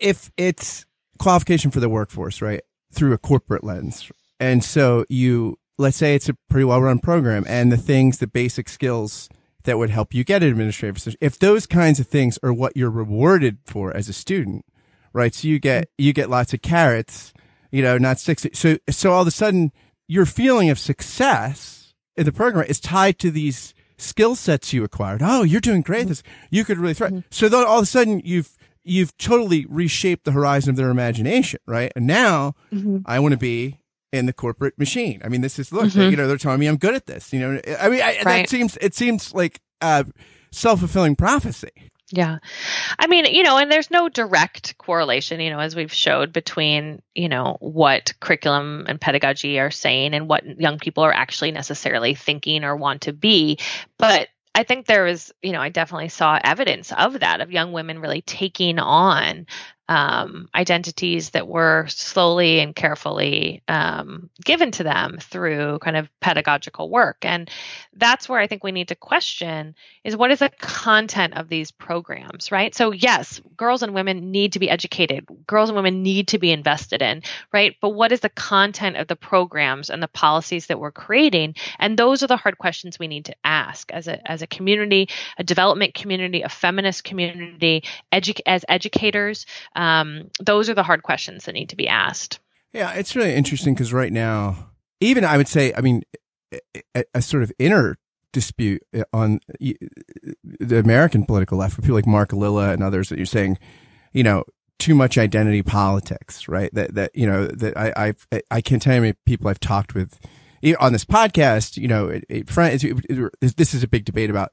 if it's qualification for the workforce, right, through a corporate lens. And so you, let's say it's a pretty well-run program, and the things, the basic skills that would help you get an administrative position, if those kinds of things are what you're rewarded for as a student, right? So you get, you get lots of carrots, you know, not sticks. So, so all of a sudden your feeling of success in the program is tied to these skill sets you acquired. Oh, you're doing great. This, you could really thrive. Mm-hmm. So then all of a sudden you've, you've totally reshaped the horizon of their imagination, right? And now mm-hmm. I want to be in the corporate machine. I mean, this is, look, mm-hmm. you know, they're telling me I'm good at this, you know, I mean, I, right. that seems, it seems like uh self-fulfilling prophecy. Yeah. I mean, you know, and there's no direct correlation, you know, as we've showed, between, you know, what curriculum and pedagogy are saying and what young people are actually necessarily thinking or want to be. But I think there was, you know, I definitely saw evidence of that, of young women really taking on um, identities that were slowly and carefully um, given to them through kind of pedagogical work. And that's where I think we need to question is, what is the content of these programs, right? So yes, girls and women need to be educated. Girls and women need to be invested in, right? But what is the content of the programs and the policies that we're creating? And those are the hard questions we need to ask as a, as a community, a development community, a feminist community, edu- as educators. Um, those are the hard questions that need to be asked. Yeah, it's really interesting because right now, even I would say, I mean, a, a sort of inner dispute on the American political left, with people like Mark Lilla and others that you're saying, you know, too much identity politics, right? That, that you know, that I I I can't tell you how many people I've talked with on this podcast, you know, it, it, it, it, this is a big debate about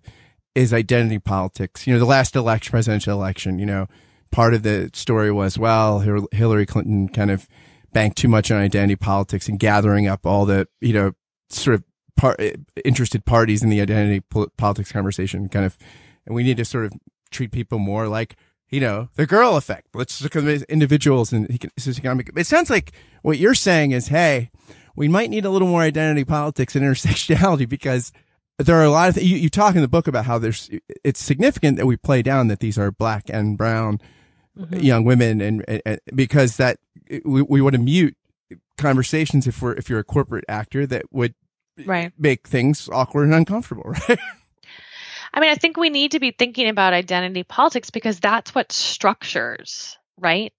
is identity politics, you know, the last election, presidential election, you know, part of the story was, well, Hillary Clinton kind of banked too much on identity politics and gathering up all the, you know, sort of par- interested parties in the identity politics conversation, kind of, and we need to sort of treat people more like, you know, the girl effect. Let's look at the individuals and economic. It sounds like what you're saying is, hey, we might need a little more identity politics and intersectionality, because there are a lot of th- you, you talk in the book about how there's, it's significant that we play down that these are black and brown Mm-hmm. young women, and, and, and because that we, we want to mute conversations if we're if you're a corporate actor that would right. make things awkward and uncomfortable, right? I mean, I think we need to be thinking about identity politics because that's what structures, right?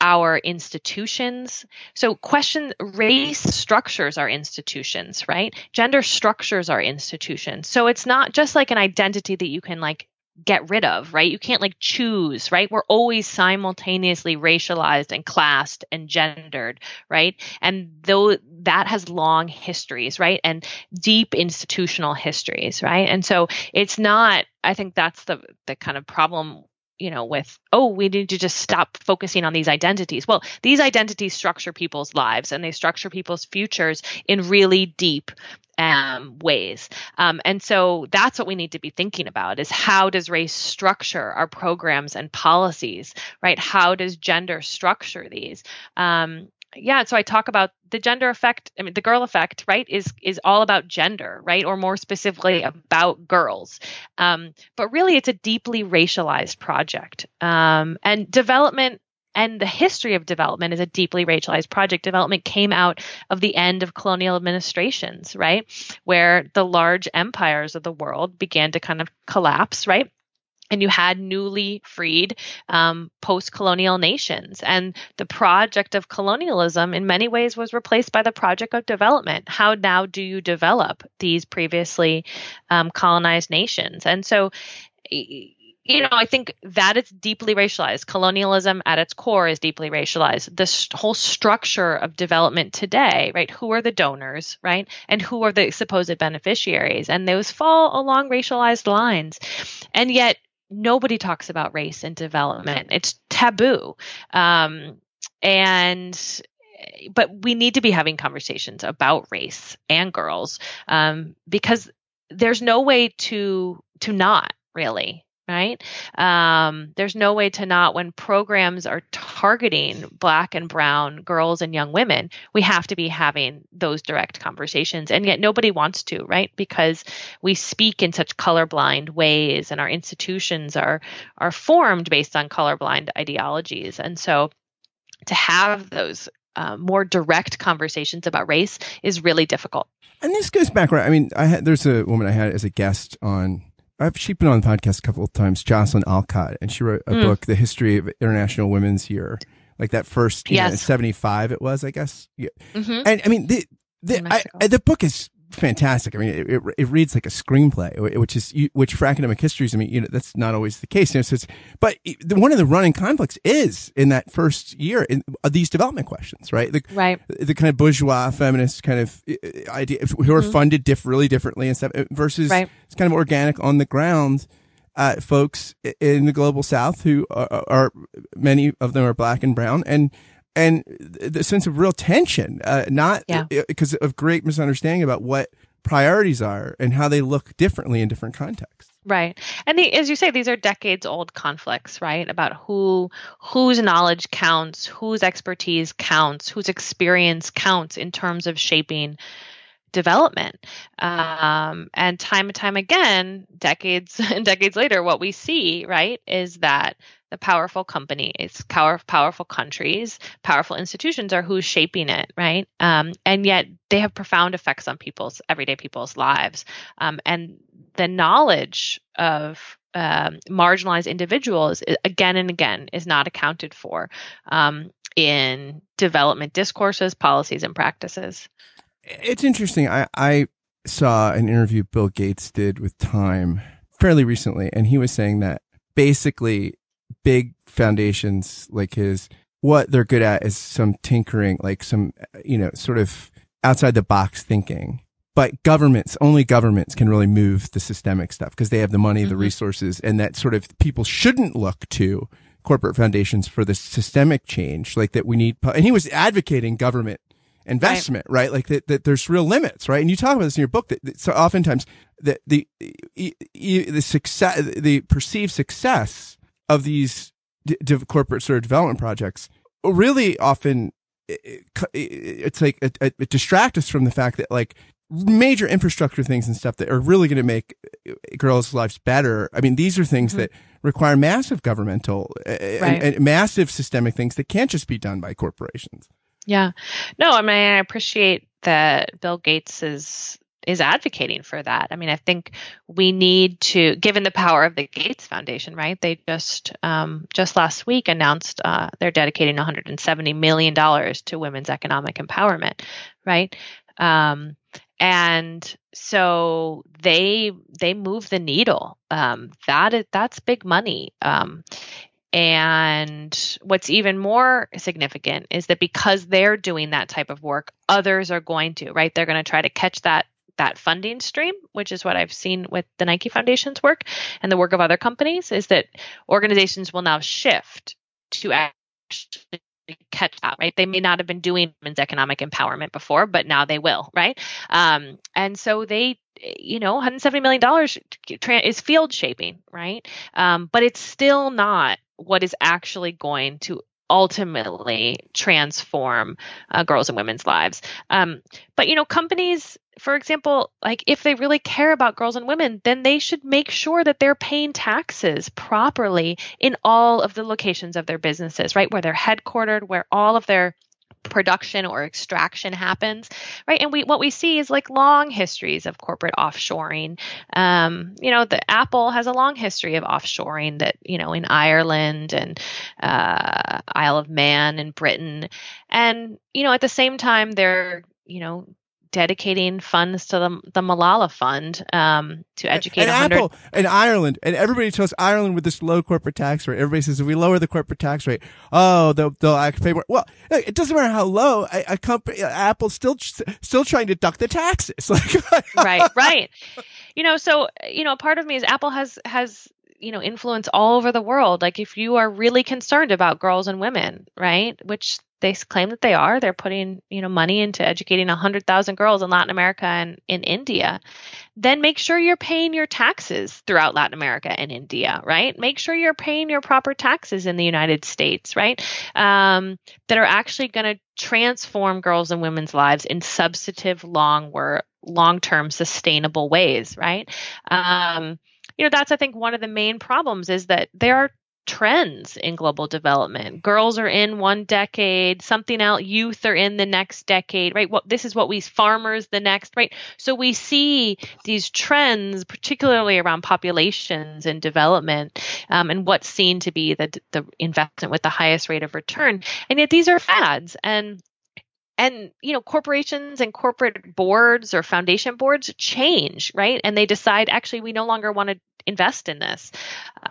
Our institutions. So question, race structures our institutions, right? Gender structures our institutions. So it's not just like an identity that you can like get rid of, right? You can't like choose, right? We're always simultaneously racialized and classed and gendered, right? And though that has long histories, right? And deep institutional histories, right? And so it's not, I think that's the the kind of problem, you know, with, oh, we need to just stop focusing on these identities. Well, these identities structure people's lives and they structure people's futures in really deep Um, ways. Um, and so that's what we need to be thinking about is, how does race structure our programs and policies, right? How does gender structure these? Um, yeah. So I talk about the gender effect. I mean, the girl effect, right, is, is all about gender, right? Or more specifically about girls. Um, but really it's a deeply racialized project. Um, and development and the history of development is a deeply racialized project. Development came out of the end of colonial administrations, right, where the large empires of the world began to kind of collapse, right? And you had newly freed um, post-colonial nations. And the project of colonialism in many ways was replaced by the project of development. How now do you develop these previously um, colonized nations? And so, you know, I think that it's deeply racialized. Colonialism at its core is deeply racialized. This whole structure of development today, right? Who are the donors, right? And who are the supposed beneficiaries? And those fall along racialized lines. And yet, nobody talks about race in development. It's taboo. Um, and, but we need to be having conversations about race and girls, um, because there's no way to, to not really, right? Um, there's no way to not, when programs are targeting Black and brown girls and young women, we have to be having those direct conversations. And yet nobody wants to, right? Because we speak in such colorblind ways and our institutions are, are formed based on colorblind ideologies. And so to have those Uh, more direct conversations about race is really difficult. And this goes back, right? I mean, I had, there's a woman I had as a guest on, I've, she'd been on the podcast a couple of times, Jocelyn Alcott, and she wrote a mm. book, The History of International Women's Year, like that first, yes. you know, seventy-five it was, I guess. Yeah. Mm-hmm. And I mean, the the, I, I, the book is fantastic. I mean, it, it, it reads like a screenplay, which is, which for academic histories, I mean, you know, that's not always the case. You know, so it's, but the, one of the running conflicts is in that first year in these development questions, right? The, right. The kind of bourgeois feminist kind of idea who are mm-hmm. funded diff, really differently and stuff versus right. it's kind of organic on the ground uh, folks in the global South who are, are many of them are Black and brown and. And the sense of real tension, uh, not because yeah. of great misunderstanding about what priorities are and how they look differently in different contexts. Right. And the, as you say, these are decades old conflicts, right? About who, whose knowledge counts, whose expertise counts, whose experience counts in terms of shaping development. Um, and time and time again, decades and decades later, what we see, right, is that the powerful companies, power, powerful countries, powerful institutions are who's shaping it, right? Um, and yet they have profound effects on people's, everyday people's lives. Um, and the knowledge of um, marginalized individuals, again and again, is not accounted for um, in development discourses, policies, and practices. It's interesting. I, I saw an interview Bill Gates did with Time fairly recently, and he was saying that basically big foundations like his, what they're good at is some tinkering, like some, you know, sort of outside the box thinking. But governments, only governments can really move the systemic stuff because they have the money, mm-hmm. the resources, and that sort of people shouldn't look to corporate foundations for the systemic change, like that we need. And he was advocating government investment, right? right? Like that, that there's real limits, right? And you talk about this in your book that, that so oftentimes the, the, the success, the perceived success of these d- d- corporate sort of development projects really often it, it, it's like it, it distracts us from the fact that like major infrastructure things and stuff that are really going to make girls' lives better. I mean, these are things mm-hmm. that require massive governmental uh, right. and, and massive systemic things that can't just be done by corporations. Yeah. No, I mean, I appreciate that Bill Gates is is advocating for that. I mean, I think we need to, given the power of the Gates Foundation, right? They just um, just last week announced uh, they're dedicating one hundred seventy million dollars to women's economic empowerment, right? Um, and so they they move the needle. Um, that is that's big money. Um, And what's even more significant is that because they're doing that type of work, others are going to, right? They're going to try to catch that that funding stream, which is what I've seen with the Nike Foundation's work and the work of other companies, is that organizations will now shift to actually catch that, right? They may not have been doing women's economic empowerment before, but now they will, right? Um, and so they, you know, one hundred seventy million dollars is field shaping, right? Um, but it's still not what is actually going to ultimately transform uh, girls' and women's lives. Um, but, you know, companies, for example, like if they really care about girls and women, then they should make sure that they're paying taxes properly in all of the locations of their businesses, right? Where they're headquartered, where all of their production or extraction happens, right? And we what we see is like long histories of corporate offshoring. Um, you know, the Apple has a long history of offshoring that, you know, in Ireland and uh, Isle of Man and Britain. And, you know, at the same time, they're, you know, dedicating funds to the, the Malala Fund um, to educate and one hundred Apple and Ireland, and everybody chose Ireland with this low corporate tax rate. Everybody says if we lower the corporate tax rate, oh, they'll they'll pay more. Well, it doesn't matter how low a, a company. Apple's still still trying to duck the taxes. Like, right, right. You know, so you know, part of me is Apple has has. you know, influence all over the world. Like if you are really concerned about girls and women, right, which they claim that they are, they're putting, you know, money into educating one hundred thousand girls in Latin America and in India, then make sure you're paying your taxes throughout Latin America and India, right? Make sure you're paying your proper taxes in the United States, right? Um, that are actually going to transform girls and women's lives in substantive, long work, long-term sustainable ways, right? Um, You know, that's, I think, one of the main problems is that there are trends in global development. Girls are in one decade, something else, youth are in the next decade, right? What, this is what we farmers the next, right? So we see these trends, particularly around populations and development um, and what's seen to be the, the investment with the highest rate of return. And yet these are fads. And And, you know, corporations and corporate boards or foundation boards change, right? And they decide, actually, we no longer want to invest in this.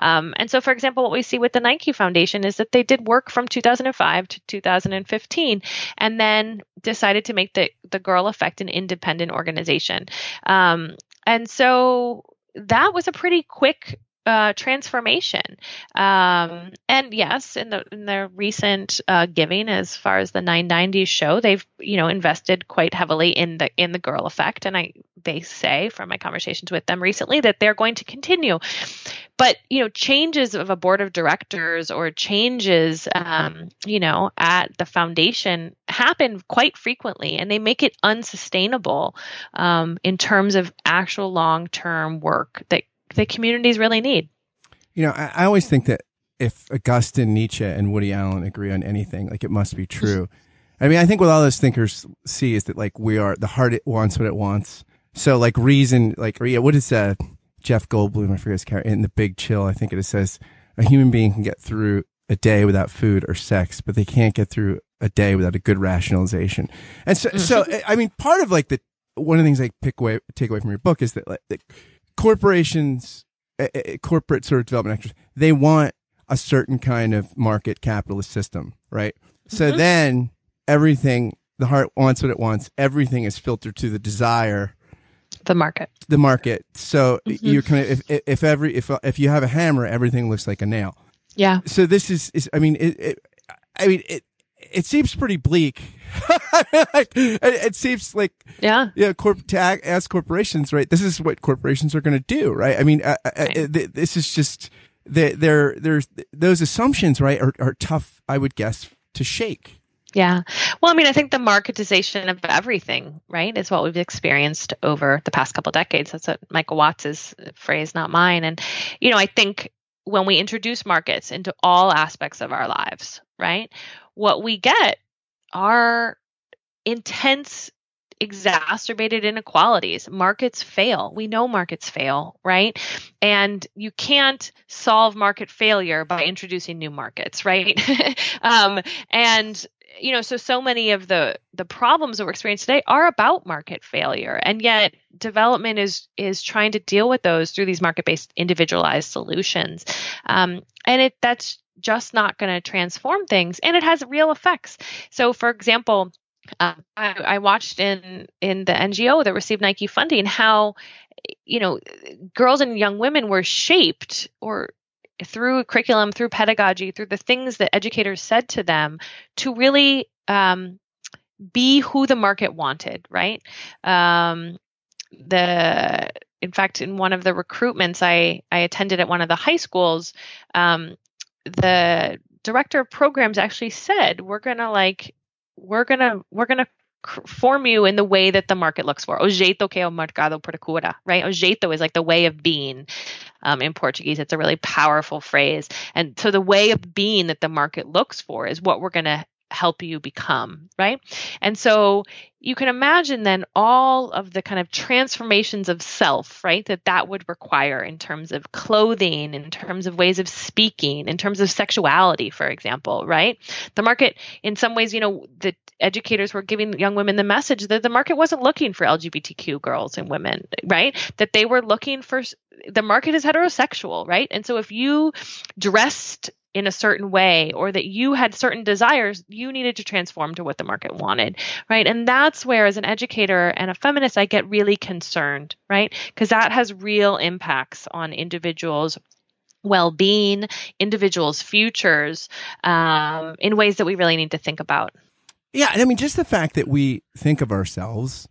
Um, and so, for example, what we see with the Nike Foundation is that they did work from two thousand five to two thousand fifteen and then decided to make the, the Girl Effect an independent organization. Um, and so that was a pretty quick Uh, transformation. Um, and yes, in the, in their recent uh, giving, as far as the nine ninety show, they've, you know, invested quite heavily in the, in the Girl Effect. And I, they say from my conversations with them recently that they're going to continue, but, you know, changes of a board of directors or changes, um, you know, at the foundation happen quite frequently and they make it unsustainable um, in terms of actual long-term work that the communities really need. You know, I, I always think that if Augustine Nietzsche and Woody Allen agree on anything, like it must be true. I mean, I think what all those thinkers see is that like we are the heart, it wants what it wants. So like reason, like, or yeah, what is uh, Jeff Goldblum, I forget his character, in The Big Chill, I think it says a human being can get through a day without food or sex, but they can't get through a day without a good rationalization. And so, so I mean, part of like the, one of the things I pick away, take away from your book is that like, the, corporations, uh, uh, corporate sort of development actors, they want a certain kind of market capitalist system, right? Mm-hmm. So then everything, the heart wants what it wants. Everything is filtered to the desire. The market. The market. So mm-hmm. you're kind of, if, if every, if, if you have a hammer, everything looks like a nail. Yeah. So this is, is I mean, it, it, I mean, it, it seems pretty bleak. like, it, it seems like, yeah, yeah. Corp- to as corporations, right? This is what corporations are going to do, right? I mean, uh, right. Uh, th- this is just they're, they're, they're, those assumptions, right, are, are tough, I would guess, to shake. Yeah. Well, I mean, I think the marketization of everything, right, is what we've experienced over the past couple of decades. That's what Michael Watts's phrase, not mine. And you know, I think when we introduce markets into all aspects of our lives, right, what we get are intense, exacerbated inequalities. Markets fail. We know markets fail, right? And you can't solve market failure by introducing new markets, right? um, and you know, so, so many of the, the problems that we're experiencing today are about market failure. And yet development is, is trying to deal with those through these market-based individualized solutions. Um, and it, that's just not going to transform things. And it has real effects. So for example, uh, I, I watched in, in the N G O that received Nike funding, how, you know, girls and young women were shaped or through curriculum, through pedagogy, through the things that educators said to them to really um, be who the market wanted, right? Um, the in fact, in one of the recruitments I, I attended at one of the high schools, um, the director of programs actually said, we're going to like, we're going to, we're going to form you in the way that the market looks for. O jeito que o mercado procura, right? O jeito is like the way of being um, in Portuguese. It's a really powerful phrase. And so the way of being that the market looks for is what we're going to help you become, right? And so you can imagine then all of the kind of transformations of self, right, that that would require in terms of clothing, in terms of ways of speaking, in terms of sexuality, for example, right? The market, in some ways, you know, the educators were giving young women the message that the market wasn't looking for L G B T Q girls and women, right? That they were looking for, the market is heterosexual, right? And so if you dressed in a certain way, or that you had certain desires, you needed to transform to what the market wanted, right? And that's where, as an educator and a feminist, I get really concerned, right? Because that has real impacts on individuals' well-being, individuals' futures, um, in ways that we really need to think about. Yeah, and I mean, just the fact that we think of ourselves,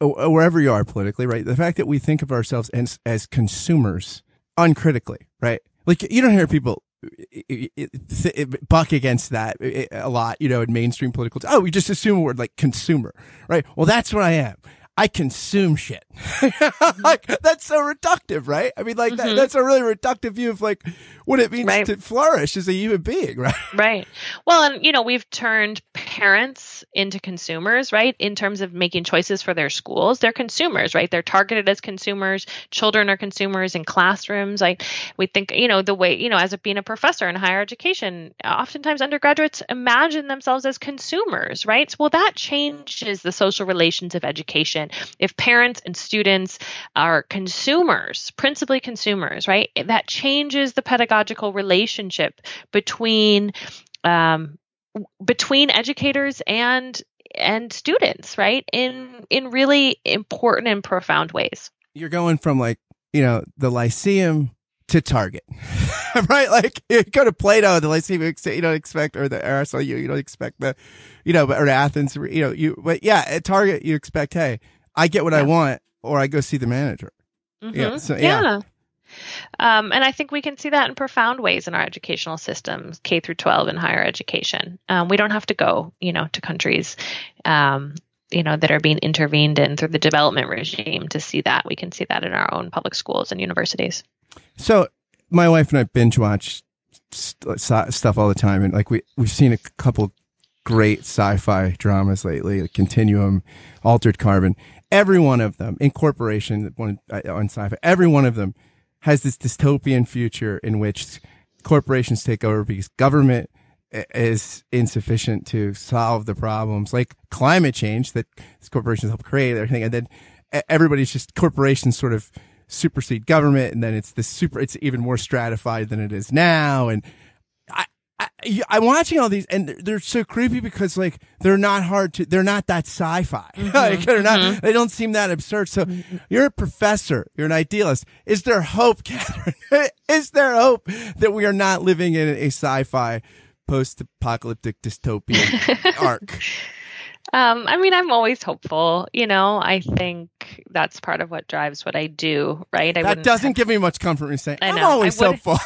wherever you are politically, right? The fact that we think of ourselves as, as consumers uncritically, right? Like, you don't hear people It, it, it, buck against that a lot, you know, in mainstream political. T- oh, we just assume a word like consumer, right? Well, that's what I am. I consume shit. Like, that's so reductive, right? I mean, like, mm-hmm. that, that's a really reductive view of like what it means right. to flourish as a human being, right? Right. Well, and you know, we've turned parents into consumers, right? In terms of making choices for their schools, they're consumers, right? They're targeted as consumers. Children are consumers in classrooms. Like, we think, you know, the way, you know, as of being a professor in higher education, oftentimes undergraduates imagine themselves as consumers, right? Well, that changes the social relations of education. If parents and students are consumers, principally consumers, right, that changes the pedagogical relationship between um, between educators and and students, right, in in really important and profound ways. You're going from like, you know, the Lyceum to Target, right? Like, you go to Plato, the Lyceum, you don't expect, or the Aristotle, you, you don't expect the, you know, or Athens, you know, you, but yeah, at Target, you expect, hey, I get what yeah. I want, or I go see the manager. Mm-hmm. Yeah. So, yeah. yeah. Um, and I think we can see that in profound ways in our educational systems, K through twelve and higher education. Um, we don't have to go, you know, to countries, um, you know, that are being intervened in through the development regime to see that. We can see that in our own public schools and universities. So my wife and I binge watch st- st- stuff all the time. And like we, we've seen a couple great sci-fi dramas lately, like Continuum, Altered Carbon. Every one of them, Incorporation one, uh, on sci-fi, every one of them has this dystopian future in which corporations take over because government is insufficient to solve the problems, like climate change that corporations help create, everything. And then everybody's just corporations sort of supersede government, and then it's the super it's even more stratified than it is now. And I, I I'm watching all these, and they're, they're so creepy because like they're not hard to they're not that sci-fi. Mm-hmm. Like, they're not mm-hmm. they don't seem that absurd. So mm-hmm. You're a professor, you're an idealist. Is there hope, Catherine? Is there hope that we are not living in a sci-fi post-apocalyptic dystopian arc? Um, I mean, I'm always hopeful, you know, I think that's part of what drives what I do, right? I that doesn't have, give me much comfort in saying, I know, I'm always I hopeful.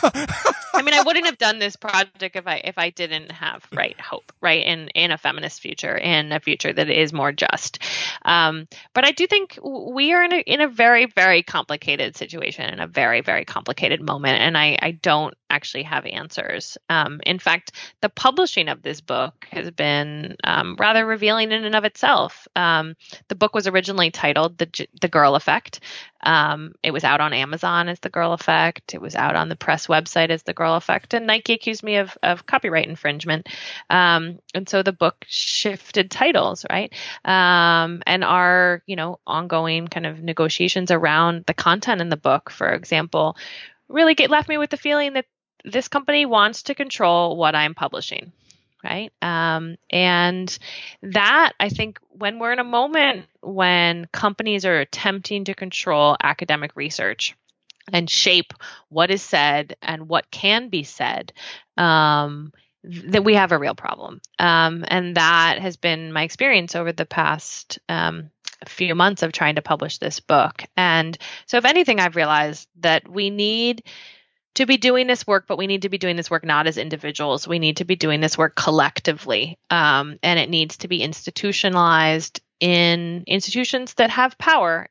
I mean, I wouldn't have done this project if I if I didn't have, right, hope, right, in, in a feminist future, in a future that is more just. Um, but I do think we are in a, in a very, very complicated situation, in a very, very complicated moment, and I, I don't actually have answers. Um, in fact, the publishing of this book has been um, rather revealing in and of itself. Um, the book was originally titled The, the Girl Effect. Um, it was out on Amazon as The Girl Effect. It was out on the press website as The Girl Effect. And Nike accused me of, of copyright infringement. Um, and so the book shifted titles, right? Um, and our, you know, ongoing kind of negotiations around the content in the book, for example, really get, left me with the feeling that this company wants to control what I'm publishing. Right. Um, and that, I think, when we're in a moment when companies are attempting to control academic research and shape what is said and what can be said, um, that we have a real problem. Um, and that has been my experience over the past um, few months of trying to publish this book. And so if anything, I've realized that we need to be doing this work, but we need to be doing this work not as individuals. We need to be doing this work collectively, um, and it needs to be institutionalized in institutions that have power,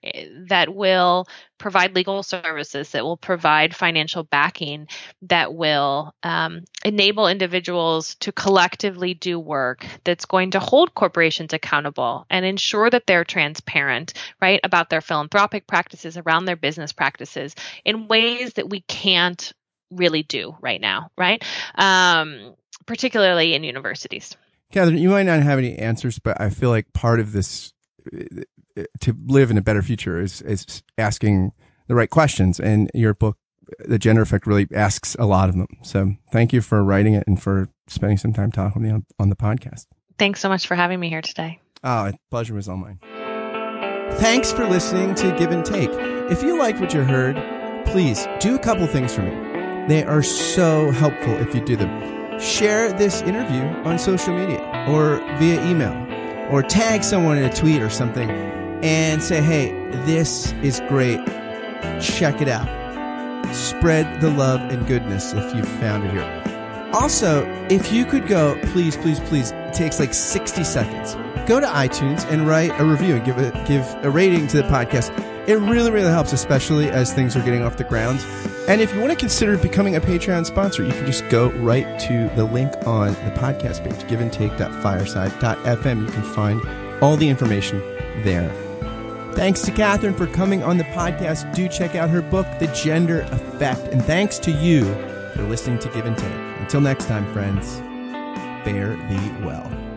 that will provide legal services, that will provide financial backing, that will um, enable individuals to collectively do work that's going to hold corporations accountable and ensure that they're transparent, right, about their philanthropic practices, around their business practices, in ways that we can't really do right now, right, um, particularly in universities. Catherine, you might not have any answers, but I feel like part of this to live in a better future is, is asking the right questions. And your book, The Gender Effect, really asks a lot of them. So thank you for writing it and for spending some time talking with me on, on the podcast. Thanks so much for having me here today. Oh, the pleasure was all mine. Thanks for listening to Give and Take. If you liked what you heard, please do a couple things for me. They are so helpful if you do them. Share this interview on social media or via email, or tag someone in a tweet or something and say, hey, this is great. Check it out. Spread the love and goodness if you found it here. Also, if you could go, please, please, please, it takes like sixty seconds. Go to iTunes and write a review and give a, give a rating to the podcast. It really, really helps, especially as things are getting off the ground. And if you want to consider becoming a Patreon sponsor, you can just go right to the link on the podcast page, give and take dot fireside dot f m. You can find all the information there. Thanks to Catherine for coming on the podcast. Do check out her book, The Gender Effect. And thanks to you for listening to Give and Take. Until next time, friends, fare thee well.